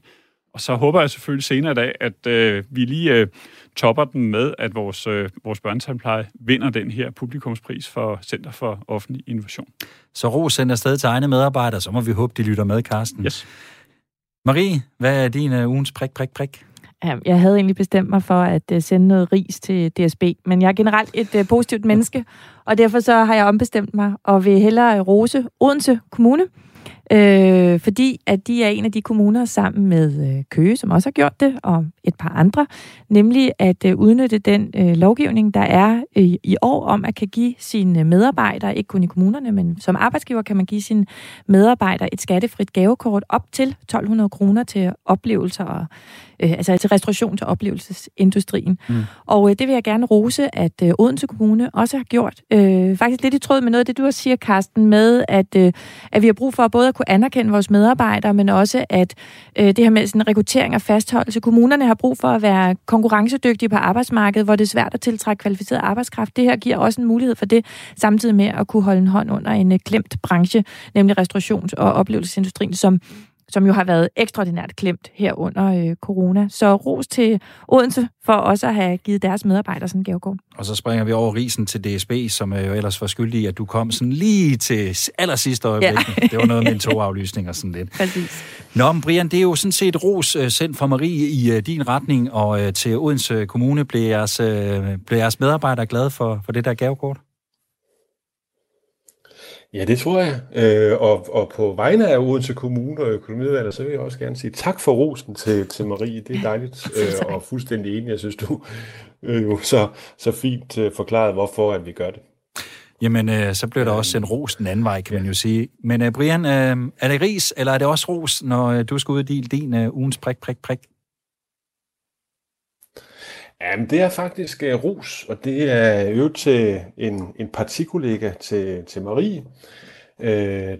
Og så håber jeg selvfølgelig senere i dag, at øh, vi lige øh, topper den med, at vores, øh, vores børnetandpleje vinder den her publikumspris for Center for Offentlig Innovation. Så ro sender stadig til egne medarbejdere, så må vi håbe, de lytter med, Carsten. Yes. Marie, hvad er din øh, ugens prik, prik, prik? Jeg havde egentlig bestemt mig for at sende noget ris til D S B, men jeg er generelt et positivt menneske, og derfor så har jeg ombestemt mig og vil hellere rose Odense Kommune. Øh, fordi at de er en af de kommuner sammen med øh, Køge, som også har gjort det, og et par andre, nemlig at øh, udnytte den øh, lovgivning, der er øh, i år om at kan give sine medarbejdere, ikke kun i kommunerne, men som arbejdsgiver kan man give sine medarbejdere et skattefrit gavekort op til tolv hundrede kroner til oplevelser og øh, altså til restauration til oplevelsesindustrien. Mm. Og øh, det vil jeg gerne rose, at øh, Odense Kommune også har gjort. Øh, faktisk lidt i tråd med noget af det, du også siger, Carsten, med at, øh, at vi har brug for både at kunne anerkende vores medarbejdere, men også at øh, det her med sådan, rekruttering og fastholdelse. Kommunerne har brug for at være konkurrencedygtige på arbejdsmarkedet, hvor det er svært at tiltrække kvalificeret arbejdskraft. Det her giver også en mulighed for det, samtidig med at kunne holde en hånd under en øh, klemt branche, nemlig restaurations- og oplevelsesindustrien, som som jo har været ekstraordinært klemt her under øh, corona. Så ros til Odense for også at have givet deres medarbejdere sådan en gavekort. Og så springer vi over risen til D S B, som øh, jo ellers var skyldig, at du kom sådan lige til allersidste øjeblik. Ja. Det var noget med en togaflysning og sådan lidt. Præcis. Nå, men Brian, det er jo sådan set ros øh, sendt fra Marie i øh, din retning, og øh, til Odense Kommune blev jeres, øh, blev jeres medarbejdere glade for, for det der gavekort? Ja, det tror jeg. Øh, og, og på vegne af Odense Kommune og Økonomiudvalget, så vil jeg også gerne sige tak for rosen til, til Marie. Det er dejligt øh, og fuldstændig enig. Jeg synes, du øh, så, så fint øh, forklarede, hvorfor at vi gør det. Jamen, øh, så bliver der også en ros den anden vej, kan ja. man jo sige. Men øh, Brian, øh, er det ris, eller er det også ros, når øh, du skal uddele din øh, ugens prik, prik, prik? Jamen, det er faktisk uh, ros, og det er jo til en, en partikollega til, til Marie. Uh,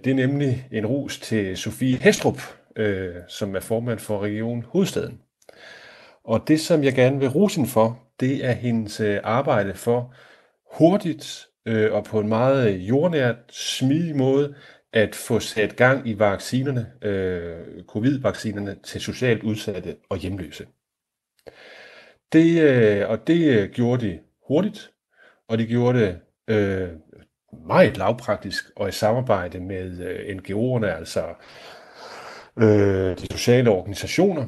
det er nemlig en ros til Sophie Hæstorp, uh, som er formand for Region Hovedstaden. Og det, som jeg gerne vil rose hende for, det er hendes uh, arbejde for hurtigt uh, og på en meget jordnært, smidig måde at få sat gang i vaccinerne, uh, covid-vaccinerne til socialt udsatte og hjemløse. Det, og det gjorde de hurtigt, og det gjorde det øh, meget lavpraktisk og i samarbejde med øh, N G O'erne, altså øh, de sociale organisationer,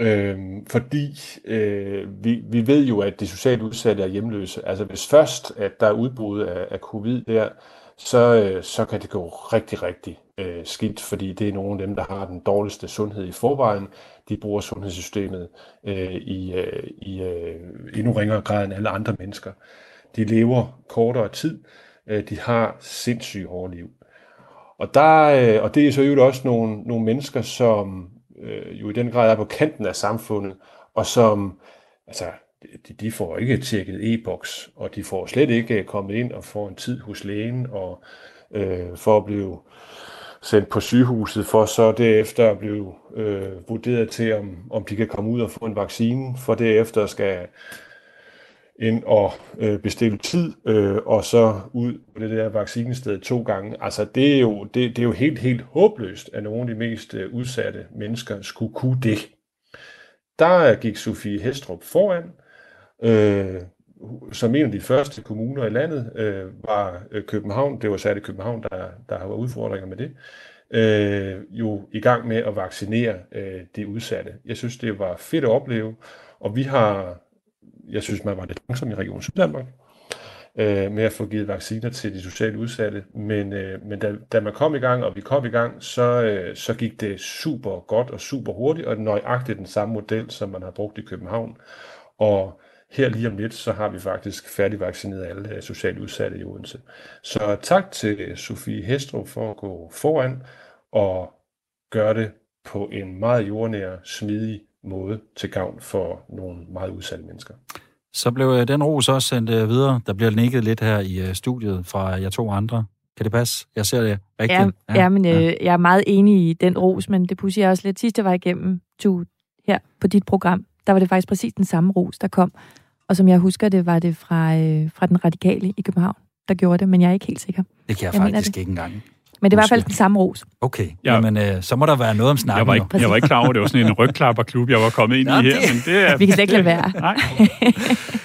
øh, fordi øh, vi, vi ved jo, at de socialt udsatte er hjemløse. Altså hvis først, at der er udbrud af, af covid der, så, øh, så kan det gå rigtig, rigtig øh, skidt, fordi det er nogle af dem, der har den dårligste sundhed i forvejen. De bruger sundhedssystemet øh, i, øh, i øh, endnu ringere grad end alle andre mennesker. De lever kortere tid. Øh, de har sindssygt hårde liv. Og, der, øh, og det er så jo også nogle, nogle mennesker, som øh, jo i den grad er på kanten af samfundet, og som altså, de, de får ikke tjekket e-boks, og de får slet ikke kommet ind og får en tid hos lægen, og øh, for at blive sendt på sygehuset, for så derefter at blive øh, vurderet til, om, om de kan komme ud og få en vaccine, for derefter skal ind og øh, bestille tid, øh, og så ud på det der vaccinested to gange. Altså, det er jo, det, det er jo helt, helt håbløst, at nogle af de mest øh, udsatte mennesker skulle kunne det. Der gik Sophie Hæstorp foran, øh, som en af de første kommuner i landet øh, var København, det var særligt København, der, der var udfordringer med det, øh, jo i gang med at vaccinere øh, de udsatte. Jeg synes, det var fedt at opleve, og vi har, jeg synes, man var lidt langsom i Region Syddanmark øh, med at få givet vacciner til de socialt udsatte, men, øh, men da, da man kom i gang, og vi kom i gang, så, øh, så gik det super godt og super hurtigt, og nøjagtigt den samme model, som man har brugt i København, og her lige om lidt, så har vi faktisk færdigvaccineret alle socialt udsatte i Odense. Så tak til Sophie Hæstorp for at gå foran og gøre det på en meget jordnær, smidig måde til gavn for nogle meget udsatte mennesker. Så blev den ros også sendt videre. Der bliver nikket lidt her i studiet fra jer to andre. Kan det passe? Jeg ser det rigtigt. Ja, ja, ja men ja. Øh, jeg er meget enig i den ros, men det pudser jeg også lidt sidste vej igennem, Tue, her på dit program. Der var det faktisk præcis den samme ros, der kom. Og som jeg husker det, var det fra, øh, fra den radikale i København, der gjorde det, men jeg er ikke helt sikker. Det kan jeg, jeg faktisk ikke engang. Men det var i hvert fald den samme ros. Okay, ja. Jamen øh, så må der være noget om snakken. Jeg var ikke, jeg var ikke klar over, det var sådan en rygklapperklub, jeg var kommet ind Nå, i her. Det, men det er, vi kan slet ikke lade være. Nej.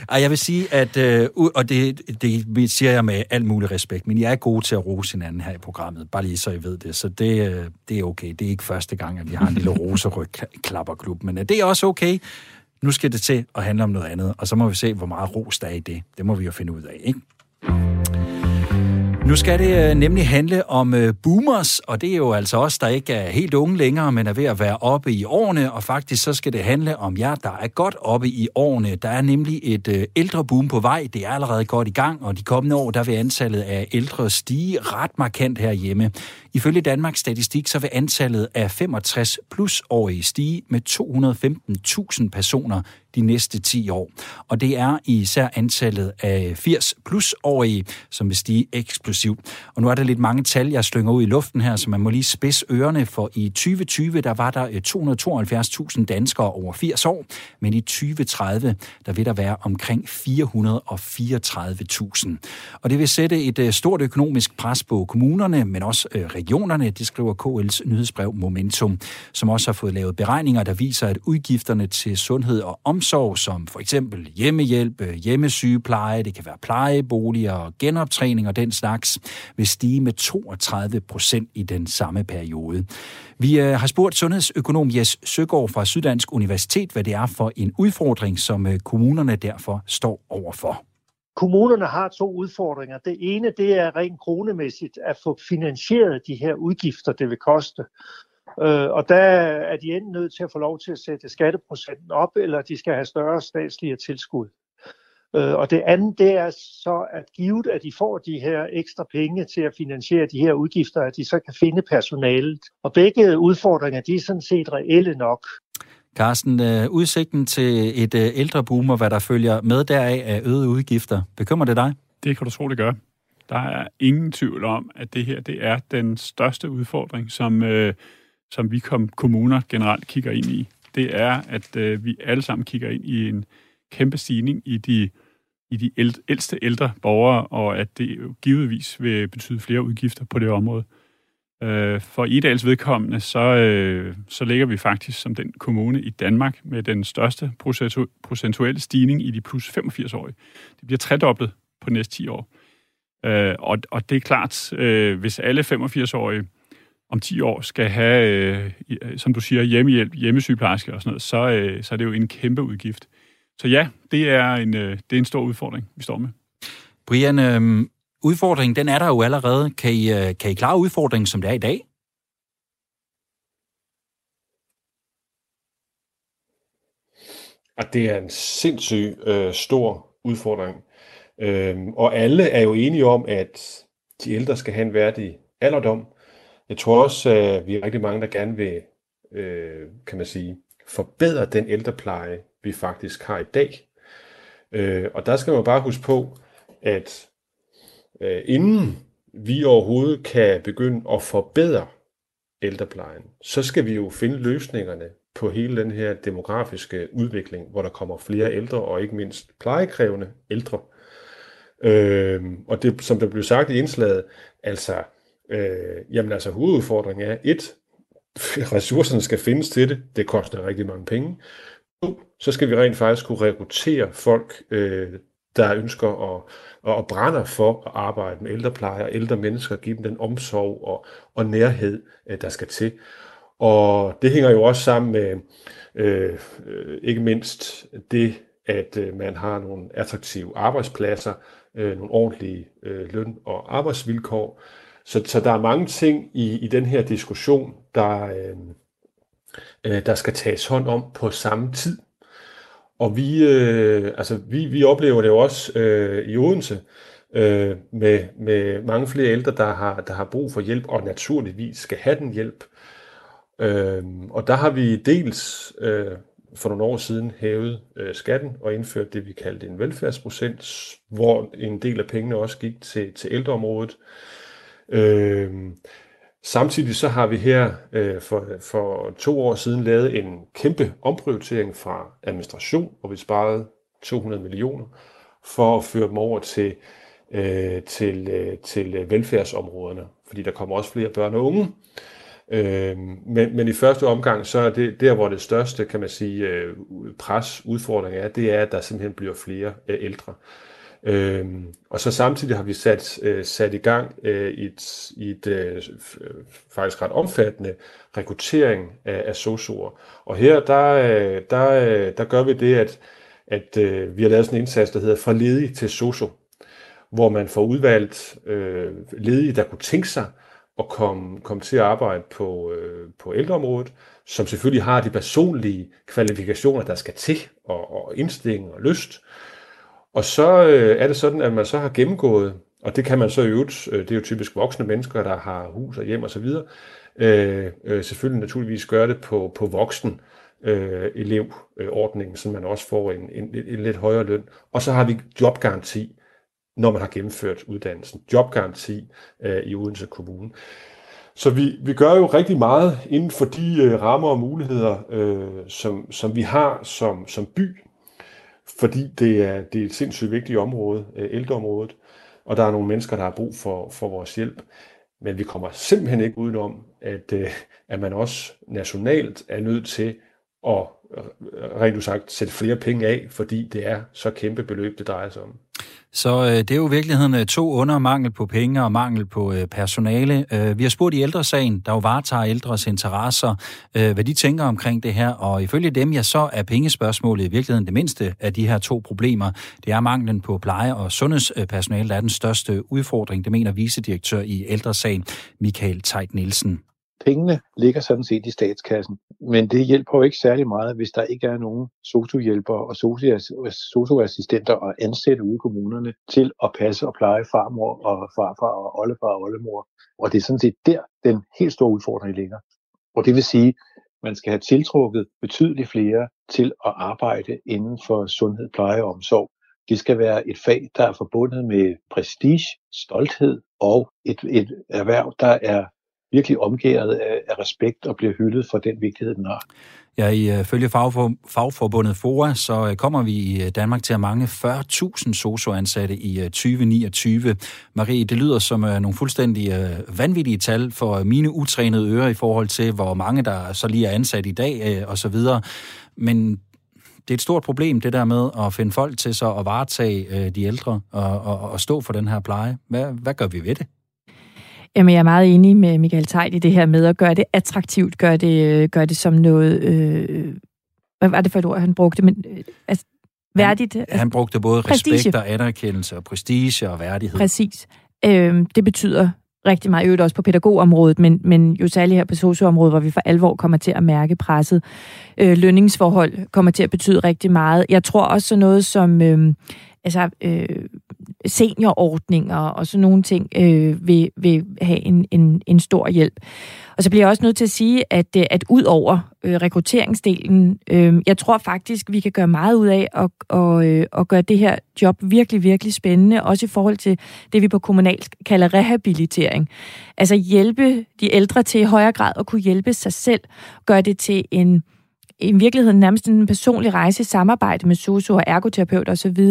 Ej, jeg vil sige, at, øh, og det, det siger jeg med alt mulig respekt, men jeg er god til at rose hinanden her i programmet, bare lige så I ved det. Så det, det er okay. Det er ikke første gang, at vi har en lille roserygklapperklub, men øh, det er også okay. Nu skal det til at handle om noget andet, og så må vi se, hvor meget ros der er i det. Det må vi jo finde ud af, ikke? Nu skal det nemlig handle om boomers, og det er jo altså os, der ikke er helt unge længere, men er ved at være oppe i årene, og faktisk så skal det handle om jer, der er godt oppe i årene. Der er nemlig et ældreboom på vej, det er allerede godt i gang, og de kommende år, der vil antallet af ældre stige ret markant herhjemme. Ifølge Danmarks Statistik, så vil antallet af femogtres plus-årige stige med to hundrede og femten tusind personer de næste ti år. Og det er især antallet af firs plus-årige, som vil stige eksplosivt. Og nu er der lidt mange tal, jeg slynger ud i luften her, så man må lige spidse ørerne, for i tyve tyve, der var der to hundrede og tooghalvfjerds tusind danskere over firs år, men i tyve tredive, der vil der være omkring fire hundrede og fireogtredive tusind. Og det vil sætte et stort økonomisk pres på kommunerne, men også regionerne, det skriver K L's nyhedsbrev Momentum, som også har fået lavet beregninger, der viser, at udgifterne til sundhed og omsorg, som for eksempel hjemmehjælp, hjemmesygepleje, det kan være plejeboliger og genoptræning og den slags, vil stige med toogtredive procent i den samme periode. Vi har spurgt sundhedsøkonom Jes Søgaard fra Syddansk Universitet, hvad det er for en udfordring, som kommunerne derfor står overfor. Kommunerne har to udfordringer. Det ene, det er rent kronemæssigt at få finansieret de her udgifter, det vil koste. Og der er de enten nødt til at få lov til at sætte skatteprocenten op, eller de skal have større statslige tilskud. Og det andet, det er så, at givet at de får de her ekstra penge til at finansiere de her udgifter, at de så kan finde personalet. Og begge udfordringer, de er sådan set reelle nok. Carsten, udsigten til et ældreboom og hvad der følger med deraf af øgede udgifter, bekymrer det dig? Det kan du tro, det gør. Der er ingen tvivl om, at det her det er den største udfordring, som, øh, som vi kom, kommuner generelt kigger ind i. Det er, at øh, vi alle sammen kigger ind i en kæmpe stigning i de, i de ældste ældre borgere, og at det givetvis vil betyde flere udgifter på det område. For Egedals vedkommende, så, så ligger vi faktisk som den kommune i Danmark med den største procentuelle stigning i de plus femogfirs-årige. Det bliver tredoblet på de næste ti år. Og, og det er klart, hvis alle femogfirs-årige om ti år skal have, som du siger, hjemmehjælp, hjemmesygeplejerske og sådan noget, så, så er det jo en kæmpe udgift. Så ja, det er en, det er en stor udfordring, vi står med. Brian, øh... udfordringen, den er der jo allerede. Kan I, kan I klare udfordringen, som det er i dag? At det er en sindssygt øh, stor udfordring. Øhm, og alle er jo enige om, at de ældre skal have en værdig alderdom. Jeg tror også, at vi er rigtig mange, der gerne vil øh, kan man sige, forbedre den ældrepleje, vi faktisk har i dag. Øh, og der skal man bare huske på, at inden vi overhovedet kan begynde at forbedre ældreplejen, så skal vi jo finde løsningerne på hele den her demografiske udvikling, hvor der kommer flere ældre og ikke mindst plejekrævende ældre. Øh, og det, som der blev sagt i indslaget, altså, øh, jamen altså hovedudfordringen er, et, ressourcerne skal findes til det, det koster rigtig mange penge. To, så skal vi rent faktisk kunne rekruttere folk, øh, der ønsker at, og brænder for at arbejde med ældrepleje og ældre mennesker, give dem den omsorg og, og nærhed, der skal til. Og det hænger jo også sammen med, øh, ikke mindst det, at man har nogle attraktive arbejdspladser, øh, nogle ordentlige øh, løn- og arbejdsvilkår. Så, så der er mange ting i, i den her diskussion, der, øh, der skal tages hånd om på samme tid. Og vi, øh, altså vi, vi oplever det jo også øh, i Odense øh, med, med mange flere ældre, der har, der har brug for hjælp og naturligvis skal have den hjælp. Øh, og der har vi dels øh, for nogle år siden hævet øh, skatten og indført det, vi kaldte en velfærdsprocent, hvor en del af pengene også gik til, til ældreområdet. Øh, Samtidig så har vi her øh, for, for to år siden lavet en kæmpe omprioritering fra administration, hvor vi sparede to hundrede millioner for at føre dem over til, øh, til, øh, til velfærdsområderne, fordi der kommer også flere børn og unge. Øh, men, men i første omgang, så er det der, hvor det største, kan man sige, øh, pres, udfordring er, det er, at der simpelthen bliver flere øh, ældre. Øhm, og så samtidig har vi sat, øh, sat i gang øh, i et, i et øh, faktisk ret omfattende rekruttering af, af sosuer. Og her der, øh, der, øh, der gør vi det, at, at øh, vi har lavet sådan en indsats, der hedder fra ledig til sosu, hvor man får udvalgt øh, ledige, der kunne tænke sig at komme, komme til at arbejde på, øh, på ældreområdet, som selvfølgelig har de personlige kvalifikationer, der skal til, og, og indstilling og lyst. Og så øh, er det sådan, at man så har gennemgået, og det kan man så øvet, øh, det er jo typisk voksne mennesker, der har hus og hjem osv., øh, øh, selvfølgelig naturligvis gøre det på, på voksen øh, elevordningen, så man også får en, en, en, en lidt højere løn. Og så har vi jobgaranti, når man har gennemført uddannelsen. Jobgaranti øh, i Odense Kommune. Så vi, vi gør jo rigtig meget inden for de øh, rammer og muligheder, øh, som, som vi har som, som by, fordi det er, det er et sindssygt vigtigt område, øh, ældreområdet, og der er nogle mennesker, der har brug for, for vores hjælp. Men vi kommer simpelthen ikke udenom, at, øh, at man også nationalt er nødt til at rent usagt sætte flere penge af, fordi det er så kæmpe beløb, det drejer sig om. Så øh, det er jo i virkeligheden to under, mangel på penge og mangel på øh, personale. Øh, vi har spurgt i Ældresagen, der jo varetager ældres interesser, øh, hvad de tænker omkring det her, og ifølge dem, ja, så er pengespørgsmålet i virkeligheden det mindste af de her to problemer. Det er manglen på pleje- og sundhedspersonale, der er den største udfordring, det mener vicedirektør i Ældresagen, Michael Teit Nielsen. Pengene ligger sådan set i statskassen, men det hjælper jo ikke særlig meget, hvis der ikke er nogen sosuhjælpere og sosuassistenter og ansatte ude i kommunerne til at passe og pleje farmor og farfar og oldefar og oldemor. Og det er sådan set der, den helt store udfordring ligger. Og det vil sige, at man skal have tiltrukket betydeligt flere til at arbejde inden for sundhed, pleje og omsorg. Det skal være et fag, der er forbundet med prestige, stolthed og et, et erhverv, der er virkelig omgæret af, af respekt og bliver hyldet for den vigtighed, den har. Ja, ifølge fagforbundet F O A, så kommer vi i Danmark til at mangle fyrre tusind sosu-ansatte i tyve niogtyve. Marie, det lyder som nogle fuldstændig vanvittige tal for mine utrænede ører i forhold til, hvor mange der så lige er ansat i dag og så videre. Men det er et stort problem, det der med at finde folk til så at varetage de ældre og, og, og stå for den her pleje. Hvad, hvad gør vi ved det? Jamen, jeg er meget enig med Michael Teit i det her med at gøre det attraktivt, gøre det, gøre det som noget... Øh, hvad var det for et ord, han brugte? Men, øh, altså, værdigt. Han, altså, han brugte både prestige, respekt og anerkendelse, og prestige og værdighed. Præcis. Øh, det betyder rigtig meget, øvrigt også på pædagogområdet, men, men jo særligt her på socioområdet, hvor vi for alvor kommer til at mærke presset. Øh, lønningsforhold kommer til at betyde rigtig meget. Jeg tror også sådan noget som... Øh, altså øh, seniorordninger og sådan nogle ting øh, vil, vil have en, en, en stor hjælp. Og så bliver jeg også nødt til at sige, at, at ud over øh, rekrutteringsdelen, øh, jeg tror faktisk, vi kan gøre meget ud af at, og, øh, at gøre det her job virkelig, virkelig spændende, også i forhold til det, vi på kommunalt kalder rehabilitering. Altså hjælpe de ældre til i højere grad at kunne hjælpe sig selv, gøre det til en... i virkeligheden nærmest en personlig rejse i samarbejde med sosu og ergoterapeuter osv.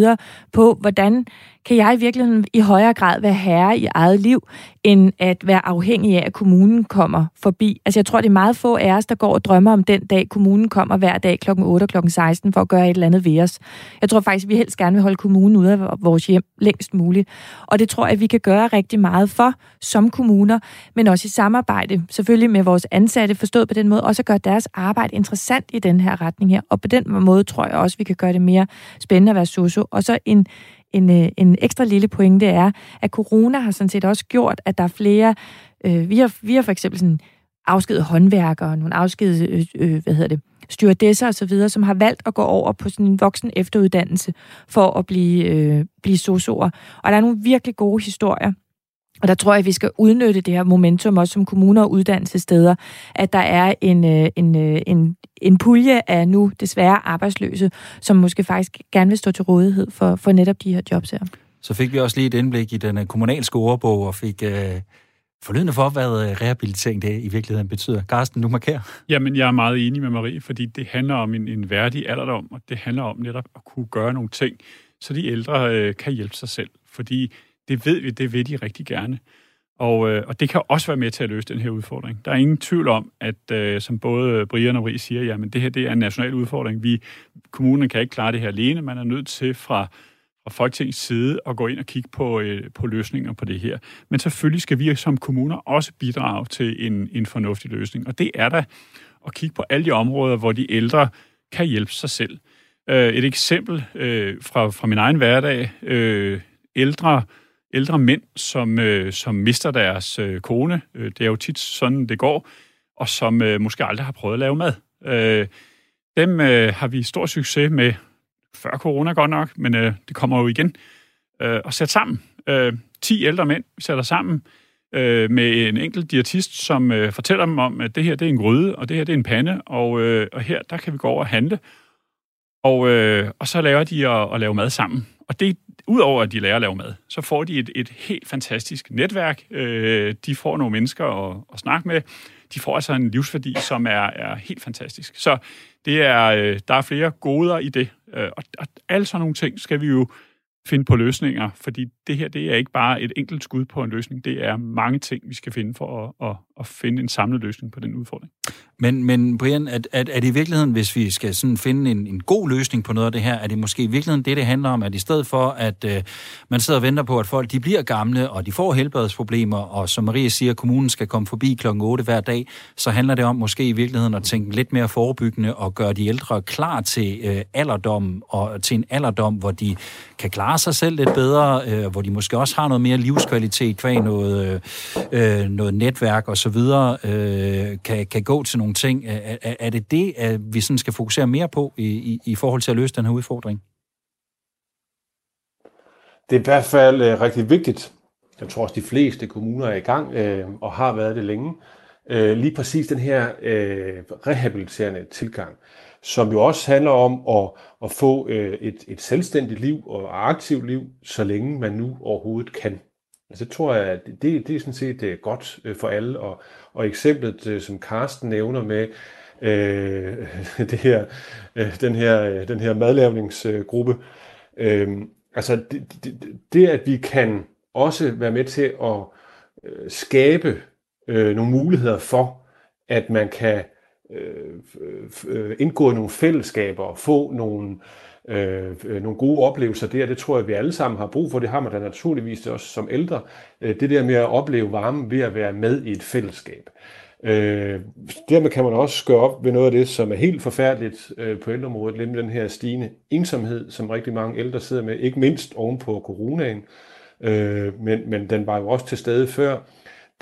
på, hvordan kan jeg i virkeligheden i højere grad være herre i eget liv, end at være afhængig af, at kommunen kommer forbi. Altså jeg tror, det er meget få af os, der går og drømmer om den dag, kommunen kommer hver dag klokken otte og klokken seksten for at gøre et eller andet ved os. Jeg tror faktisk, vi helst gerne vil holde kommunen ude af vores hjem længst muligt. Og det tror jeg, vi kan gøre rigtig meget for som kommuner, men også i samarbejde. Selvfølgelig med vores ansatte, forstået på den måde, også at gøre deres arbejde interessant i den her retning her. Og på den måde tror jeg også, vi kan gøre det mere spændende at være sosu. Og så en En, en ekstra lille pointe er, at corona har sådan set også gjort, at der er flere, øh, vi, har, vi har for eksempel sådan afskedet håndværkere, nogle afskedet, øh, hvad hedder det, styrdesser og så videre, som har valgt at gå over på sådan en voksen efteruddannelse for at blive, øh, blive sosuer. Og der er nogle virkelig gode historier. Og der tror jeg, at vi skal udnytte det her momentum, også som kommuner og uddannelsessteder, at der er en, en, en, en pulje af nu desværre arbejdsløse, som måske faktisk gerne vil stå til rådighed for, for netop de her jobs her. Så fik vi også lige et indblik i den kommunalske ordbog, og fik øh, forlydende for, hvad rehabilitering det i virkeligheden betyder. Carsten, du markerer. Jamen, jeg er meget enig med Marie, fordi det handler om en, en værdig alderdom, og det handler om netop at kunne gøre nogle ting, så de ældre øh, kan hjælpe sig selv. Fordi det ved vi, det vil de rigtig gerne. Og, øh, og det kan også være med til at løse den her udfordring. Der er ingen tvivl om, at øh, som både Brian og Marie siger, jamen det her det er en national udfordring. Vi, kommunen kan ikke klare det her alene. Man er nødt til fra, fra Folketingets side at gå ind og kigge på, øh, på løsninger på det her. Men selvfølgelig skal vi som kommuner også bidrage til en, en fornuftig løsning. Og det er da at kigge på alle de områder, hvor de ældre kan hjælpe sig selv. Øh, et eksempel øh, fra, fra min egen hverdag. Øh, ældre... ældre mænd, som, øh, som mister deres øh, kone. Det er jo tit sådan, det går. Og som øh, måske aldrig har prøvet at lave mad. Øh, dem øh, har vi stor succes med, før corona godt nok, men øh, det kommer jo igen. Øh, og sætte sammen. Øh, ti ældre mænd, vi sætter sammen. øh, med en enkelt diætist, som øh, fortæller dem om, at det her det er en gryde, og det her det er en pande, og, øh, og her der kan vi gå over og handle. Og, øh, og så lærer de at, at lave mad sammen. Og det, udover at de lærer at lave mad, så får de et, et helt fantastisk netværk. Øh, de får nogle mennesker at, at snakke med. De får altså en livsværdi, som er, er helt fantastisk. Så det er, øh, der er flere goder i det. Øh, og, og alle sådan nogle ting skal vi jo finde på løsninger, fordi det her det er ikke bare et enkelt skud på en løsning. Det er mange ting, vi skal finde for at, at, at finde en samlet løsning på den udfordring. Men, men Brian, er, er, er det i virkeligheden, hvis vi skal sådan finde en, en god løsning på noget af det her, er det måske i virkeligheden det, det handler om, at i stedet for, at øh, man sidder og venter på, at folk de bliver gamle, og de får helbredsproblemer, og som Marie siger, kommunen skal komme forbi klokken otte hver dag, så handler det om måske i virkeligheden at tænke lidt mere forebyggende og gøre de ældre klar til øh, alderdom, og til en alderdom, hvor de kan klare sig selv lidt bedre, øh, hvor de måske også har noget mere livskvalitet, kvæg noget, øh, noget netværk og så videre, øh, kan, kan gå til nogle ting. Er, er det det, at vi sådan skal fokusere mere på i, i, i forhold til at løse den her udfordring? Det er i hvert fald øh, rigtig vigtigt. Jeg tror også, de fleste kommuner er i gang øh, og har været det længe. Øh, lige præcis den her øh, rehabiliterende tilgang, som jo også handler om at, at få et, et selvstændigt liv og aktivt liv, så længe man nu overhovedet kan. Altså det tror jeg, at det, det er sådan set godt for alle, og, og eksemplet, som Carsten nævner med øh, det her, øh, den, her, den her madlavningsgruppe, øh, altså det, det, det, at vi kan også være med til at skabe øh, nogle muligheder for, at man kan indgå i nogle fællesskaber og få nogle, øh, nogle gode oplevelser der. Det tror jeg, vi alle sammen har brug for. Det har man da naturligvis også som ældre. Det der med at opleve varmen ved at være med i et fællesskab. Øh, dermed kan man også skøre op ved noget af det, som er helt forfærdeligt øh, på ældreområdet, nemlig den her stigende ensomhed, som rigtig mange ældre sidder med, ikke mindst oven på coronaen, øh, men, men den var jo også til stede før.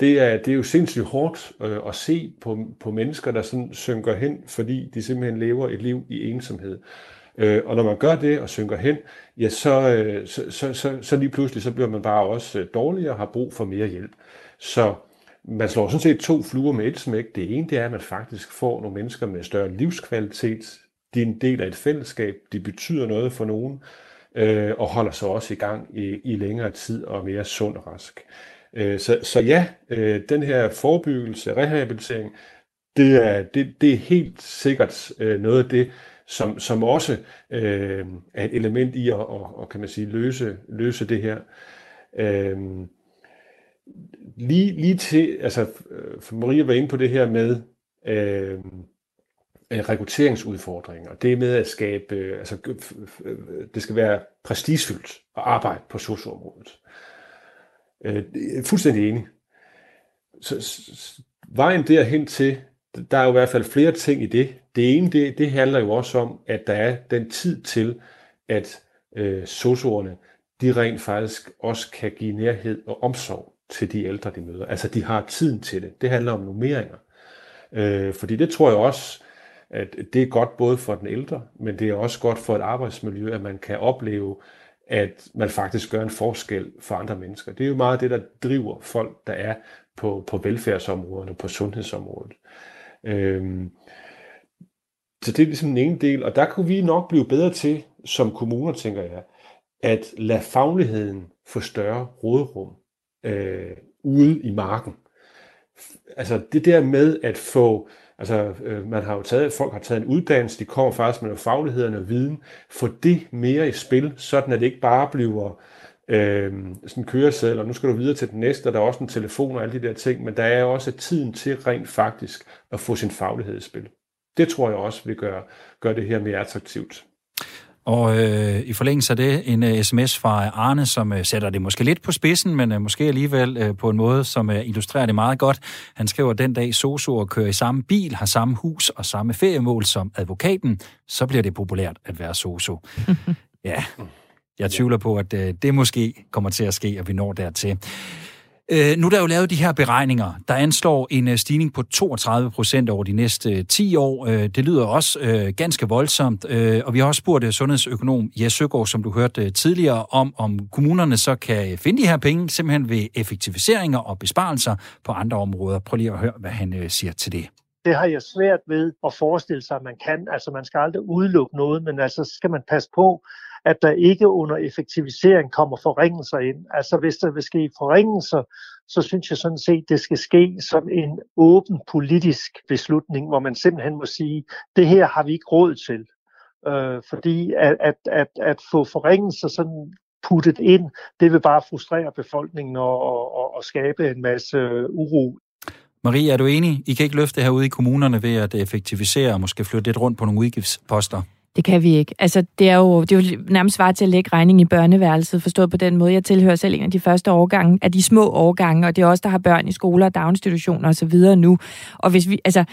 Det er, det er jo sindssygt hårdt øh, at se på, på mennesker, der sådan synker hen, fordi de simpelthen lever et liv i ensomhed. Øh, og når man gør det og synker hen, ja, så, øh, så, så, så, så lige pludselig så bliver man bare også dårligere og har brug for mere hjælp. Så man slår sådan set to fluer med et smæk. Det ene det er, at man faktisk får nogle mennesker med større livskvalitet. De er en del af et fællesskab. De betyder noget for nogen øh, og holder sig også i gang i, i længere tid og mere sund og rask. Så, så ja, den her forebyggelse, rehabilitering, det er, det, det er helt sikkert noget af det, som, som også øh, er et element i at, og, kan man sige, løse, løse det her. Øh, lige, lige til, altså Marie var inde på det her med øh, rekrutteringsudfordringer, det med at skabe, øh, altså det skal være prestigefyldt at arbejde på sosu-området. Øh, fuldstændig enig. Så, så, vejen derhen til, der er jo i hvert fald flere ting i det. Det ene, det, det handler jo også om, at der er den tid til, at øh, sosuerne, de rent faktisk også kan give nærhed og omsorg til de ældre, de møder. Altså, de har tiden til det. Det handler om normeringer. Øh, fordi det tror jeg også, at det er godt både for den ældre, men det er også godt for et arbejdsmiljø, at man kan opleve, at man faktisk gør en forskel for andre mennesker. Det er jo meget det, der driver folk, der er på, på velfærdsområderne, på sundhedsområdet. Øhm, så det er ligesom den ene del, og der kunne vi nok blive bedre til, som kommuner, tænker jeg, at lade fagligheden få større råderum øh, ude i marken. Altså det der med at få, altså øh, man har jo taget, folk har taget en uddannelse, de kommer faktisk med noget faglighederne og viden, få det mere i spil, sådan at det ikke bare bliver øh, sådan en køreseddel, og nu skal du videre til den næste, og der er også en telefon og alle de der ting, men der er også tiden til rent faktisk at få sin faglighed i spil. Det tror jeg også vil gøre, gøre det her mere attraktivt. Og øh, i forlængelse af det, en uh, sms fra Arne, som uh, sætter det måske lidt på spidsen, men uh, måske alligevel uh, på en måde, som uh, illustrerer det meget godt. Han skriver, den dag sosu'er kører i samme bil, har samme hus og samme feriemål som advokaten, så bliver det populært at være sosu. Ja, jeg tvivler på, at uh, det måske kommer til at ske, og vi når dertil. Øh, nu er der jo lavet de her beregninger, der anslår en øh, stigning på toogtredive procent over de næste øh, ti år. Øh, det lyder også øh, ganske voldsomt, øh, og vi har også spurgt øh, sundhedsøkonom Jes Søgaard, som du hørte øh, tidligere, om, om kommunerne så kan finde de her penge simpelthen ved effektiviseringer og besparelser på andre områder. Prøv lige at høre, hvad han øh, siger til det. Det har jeg svært ved at forestille sig, at man kan. Altså, man skal aldrig udelukke noget, men altså skal man passe på, at der ikke under effektivisering kommer forringelser ind. Altså, hvis der vil ske forringelser, så synes jeg sådan set, det skal ske som en åben politisk beslutning, hvor man simpelthen må sige, det her har vi ikke råd til. Øh, fordi at, at, at, at få forringelser sådan puttet ind, det vil bare frustrere befolkningen og, og, og skabe en masse uro. Marie, er du enig? I kan ikke løfte herude i kommunerne ved at effektivisere og måske flytte lidt rundt på nogle udgiftsposter? Det kan vi ikke. Altså, det er jo, det er jo nærmest svaret til at lægge regning i børneværelset, forstået på den måde. Jeg tilhører selv en af de første årgange, af de små årgange, og det er også der har børn i skoler, daginstitutioner og så videre nu. Og hvis vi, altså,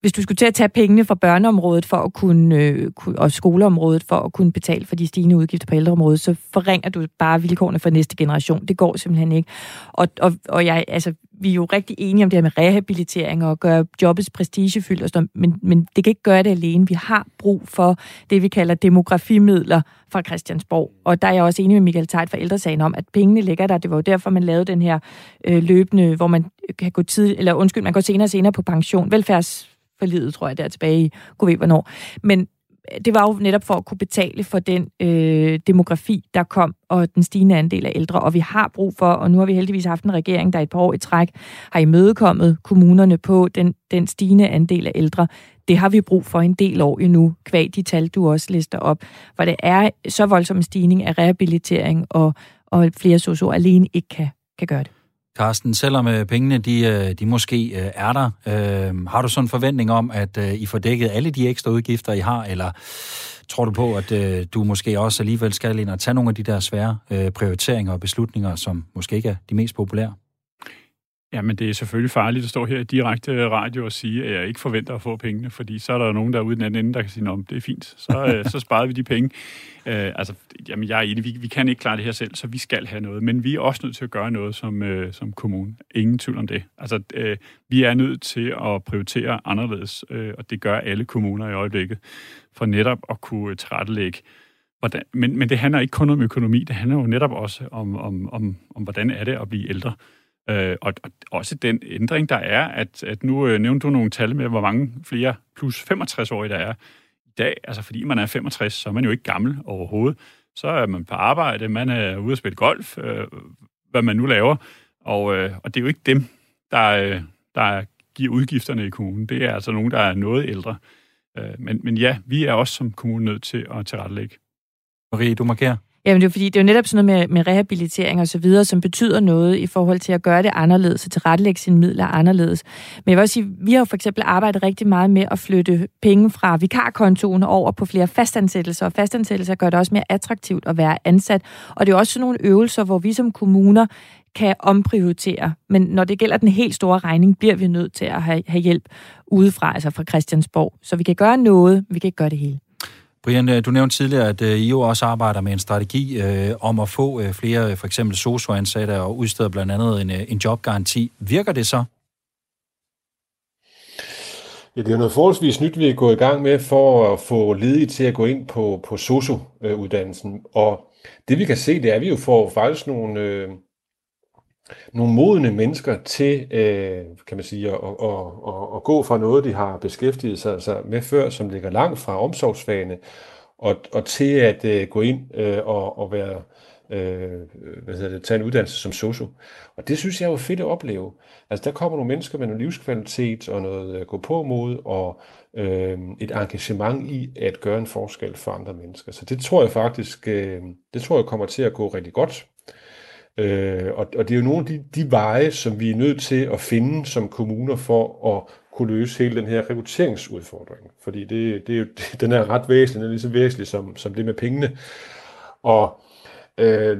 hvis du skulle til at tage pengene fra børneområdet for at kunne, øh, og skoleområdet for at kunne betale for de stigende udgifter på ældreområdet, så forringer du bare vilkårene for næste generation. Det går simpelthen ikke. Og, og, og jeg, altså, vi er jo rigtig enige om det her med rehabilitering og gøre jobbets prestigefyldt og sådan, men, men det kan ikke gøre det alene. Vi har brug for det, vi kalder demografimidler fra Christiansborg. Og der er jeg også enig med Michael Teit fra Ældresagen om, at pengene ligger der. Det var jo derfor, man lavede den her øh, løbende, hvor man kan gå tid, eller undskyld, man går senere og senere på pension. Velfærds for livet, tror jeg, der tilbage i, kunne ved hvornår. Men det var jo netop for at kunne betale for den øh, demografi, der kom, og den stigende andel af ældre, og vi har brug for, og nu har vi heldigvis haft en regering, der et par år i træk har imødekommet kommunerne på den, den stigende andel af ældre. Det har vi brug for en del år endnu, kvad de tal, du også lister op, for det er så voldsom en stigning af rehabilitering, og, og flere sosu'er alene ikke kan, kan gøre det. Carsten, selvom pengene de, de måske er der, øh, har du sådan en forventning om, at I får dækket alle de ekstra udgifter, I har, eller tror du på, at øh, du måske også alligevel skal ind og tage nogle af de der svære øh, prioriteringer og beslutninger, som måske ikke er de mest populære? Jamen, det er selvfølgelig farligt at stå her i direkte radio og sige, at jeg ikke forventer at få pengene, fordi så er der jo nogen, der er ude den anden ende, der kan sige, at det er fint, så, så sparede vi de penge. Øh, altså, jamen, jeg er enig, vi, vi kan ikke klare det her selv, så vi skal have noget, men vi er også nødt til at gøre noget som, øh, som kommune. Ingen tvivl om det. Altså, øh, vi er nødt til at prioritere anderledes, øh, og det gør alle kommuner i øjeblikket, for netop at kunne tilrettelægge. Hvordan, men, men det handler ikke kun om økonomi, det handler jo netop også om, om, om, om hvordan er det at blive ældre. Øh, og, og også den ændring, der er, at, at nu øh, nævnte du nogle tal med, hvor mange flere plus femogtres-årige der er i dag. Altså fordi man er femogtres, så er man jo ikke gammel overhovedet. Så er man på arbejde, man er ude at spille golf, øh, hvad man nu laver. Og, øh, og det er jo ikke dem, der, øh, der giver udgifterne i kommunen. Det er altså nogen, der er noget ældre. Øh, men, men ja, vi er også som kommune nødt til at tilrettelægge. Marie, du markerer. Jamen det er fordi, det er jo netop sådan noget med, med rehabilitering og så videre, som betyder noget i forhold til at gøre det anderledes og tilrettelægge sine midler anderledes. Men jeg vil også sige, vi har jo for eksempel arbejdet rigtig meget med at flytte penge fra vikarkontoen over på flere fastansættelser, og fastansættelser gør det også mere attraktivt at være ansat. Og det er også sådan nogle øvelser, hvor vi som kommuner kan omprioritere, men når det gælder den helt store regning, bliver vi nødt til at have, have hjælp udefra, altså fra Christiansborg. Så vi kan gøre noget, vi kan ikke gøre det hele. Brian, du nævnte tidligere, at I jo også arbejder med en strategi øh, om at få øh, flere, for eksempel sosu-ansatte og udsteder blandt andet en, en jobgaranti. Virker det så? Ja, det er jo noget forholdsvis nyt, vi er gået i gang med for at få ledige til at gå ind på, på sosu-uddannelsen. Og det vi kan se, det er, at vi jo får faktisk nogle, øh, nogle modne mennesker til øh, kan man sige, at, at, at, at gå fra noget, de har beskæftiget sig med før, som ligger langt fra omsorgsfagene, og, og til at øh, gå ind øh, og, og være, øh, hvad hedder det, tage en uddannelse som sosu. Og det synes jeg er jo fedt at opleve. Altså der kommer nogle mennesker med noget livskvalitet og noget gå på mod og øh, et engagement i at gøre en forskel for andre mennesker. Så det tror jeg faktisk øh, det tror jeg kommer til at gå rigtig godt. Øh, og, og det er jo nogle af de, de veje, som vi er nødt til at finde som kommuner for at kunne løse hele den her rekrutteringsudfordring. Fordi det, det er jo, den er ret væsentlig, den er lige så væsentlig som, som det med pengene. Og øh,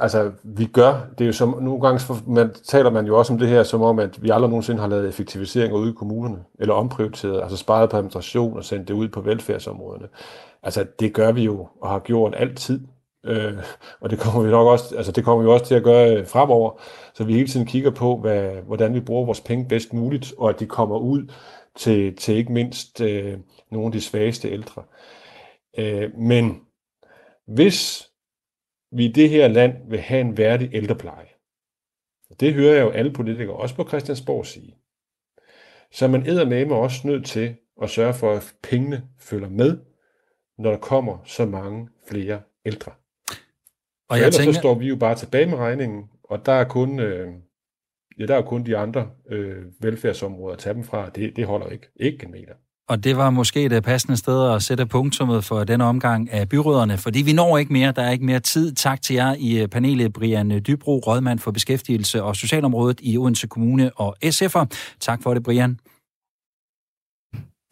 altså, vi gør, det er jo som, nogle gange man, taler man jo også om det her, som om, at vi aldrig nogensinde har lavet effektiviseringer ude i kommunerne, eller omprioriteret, altså sparet på administration og sendt det ud på velfærdsområderne. Altså, det gør vi jo, og har gjort altid. Øh, og det kommer vi nok også, altså det kommer vi også til at gøre fremover, så vi hele tiden kigger på, hvad, hvordan vi bruger vores penge bedst muligt, og at de kommer ud til, til ikke mindst øh, nogle af de svageste ældre. Øh, men hvis vi i det her land vil have en værdig ældrepleje, og det hører jeg jo alle politikere, også på Christiansborg, sige, så er man eddermame også nødt til at sørge for, at pengene følger med, når der kommer så mange flere ældre. Og jeg ellers tænker... så står vi jo bare tilbage med regningen, og der er kun, øh, ja, der er kun de andre øh, velfærdsområder at tage dem fra. Det, det holder ikke. Ikke en meter. Og det var måske det passende sted at sætte punktummet for denne omgang af byråderne, fordi vi når ikke mere. Der er ikke mere tid. Tak til jer i panelet, Brian Dybro, rådmand for beskæftigelse og socialområdet i Odense Kommune og S F'er. Tak for det, Brian.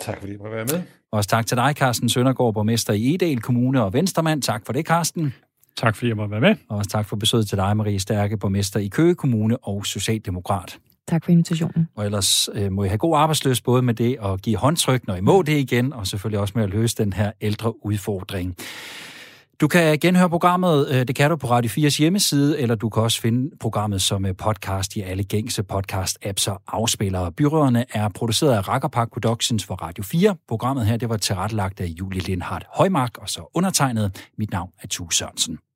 Tak fordi du var med. Også tak til dig, Carsten Søndergaard, borgmester i Egedal Kommune og venstremand. Tak for det, Carsten. Tak fordi jeg måtte være med. Og også tak for besøget til dig, Marie Stærke, borgmester i Køge Kommune og socialdemokrat. Tak for invitationen. Og ellers øh, må I have god arbejdsløs både med det at give håndtryk, når I må det igen, og selvfølgelig også med at løse den her ældre udfordring. Du kan genhøre programmet, det kan du på Radio fires hjemmeside, eller du kan også finde programmet som podcast i alle gængse podcast-apps og afspillere. Byråderne er produceret af Rackerpark Productions for Radio fire. Programmet her, det var tilrettelagt af Julie Lindhardt Højmark, og så undertegnet. Mit navn er Tue Sørensen.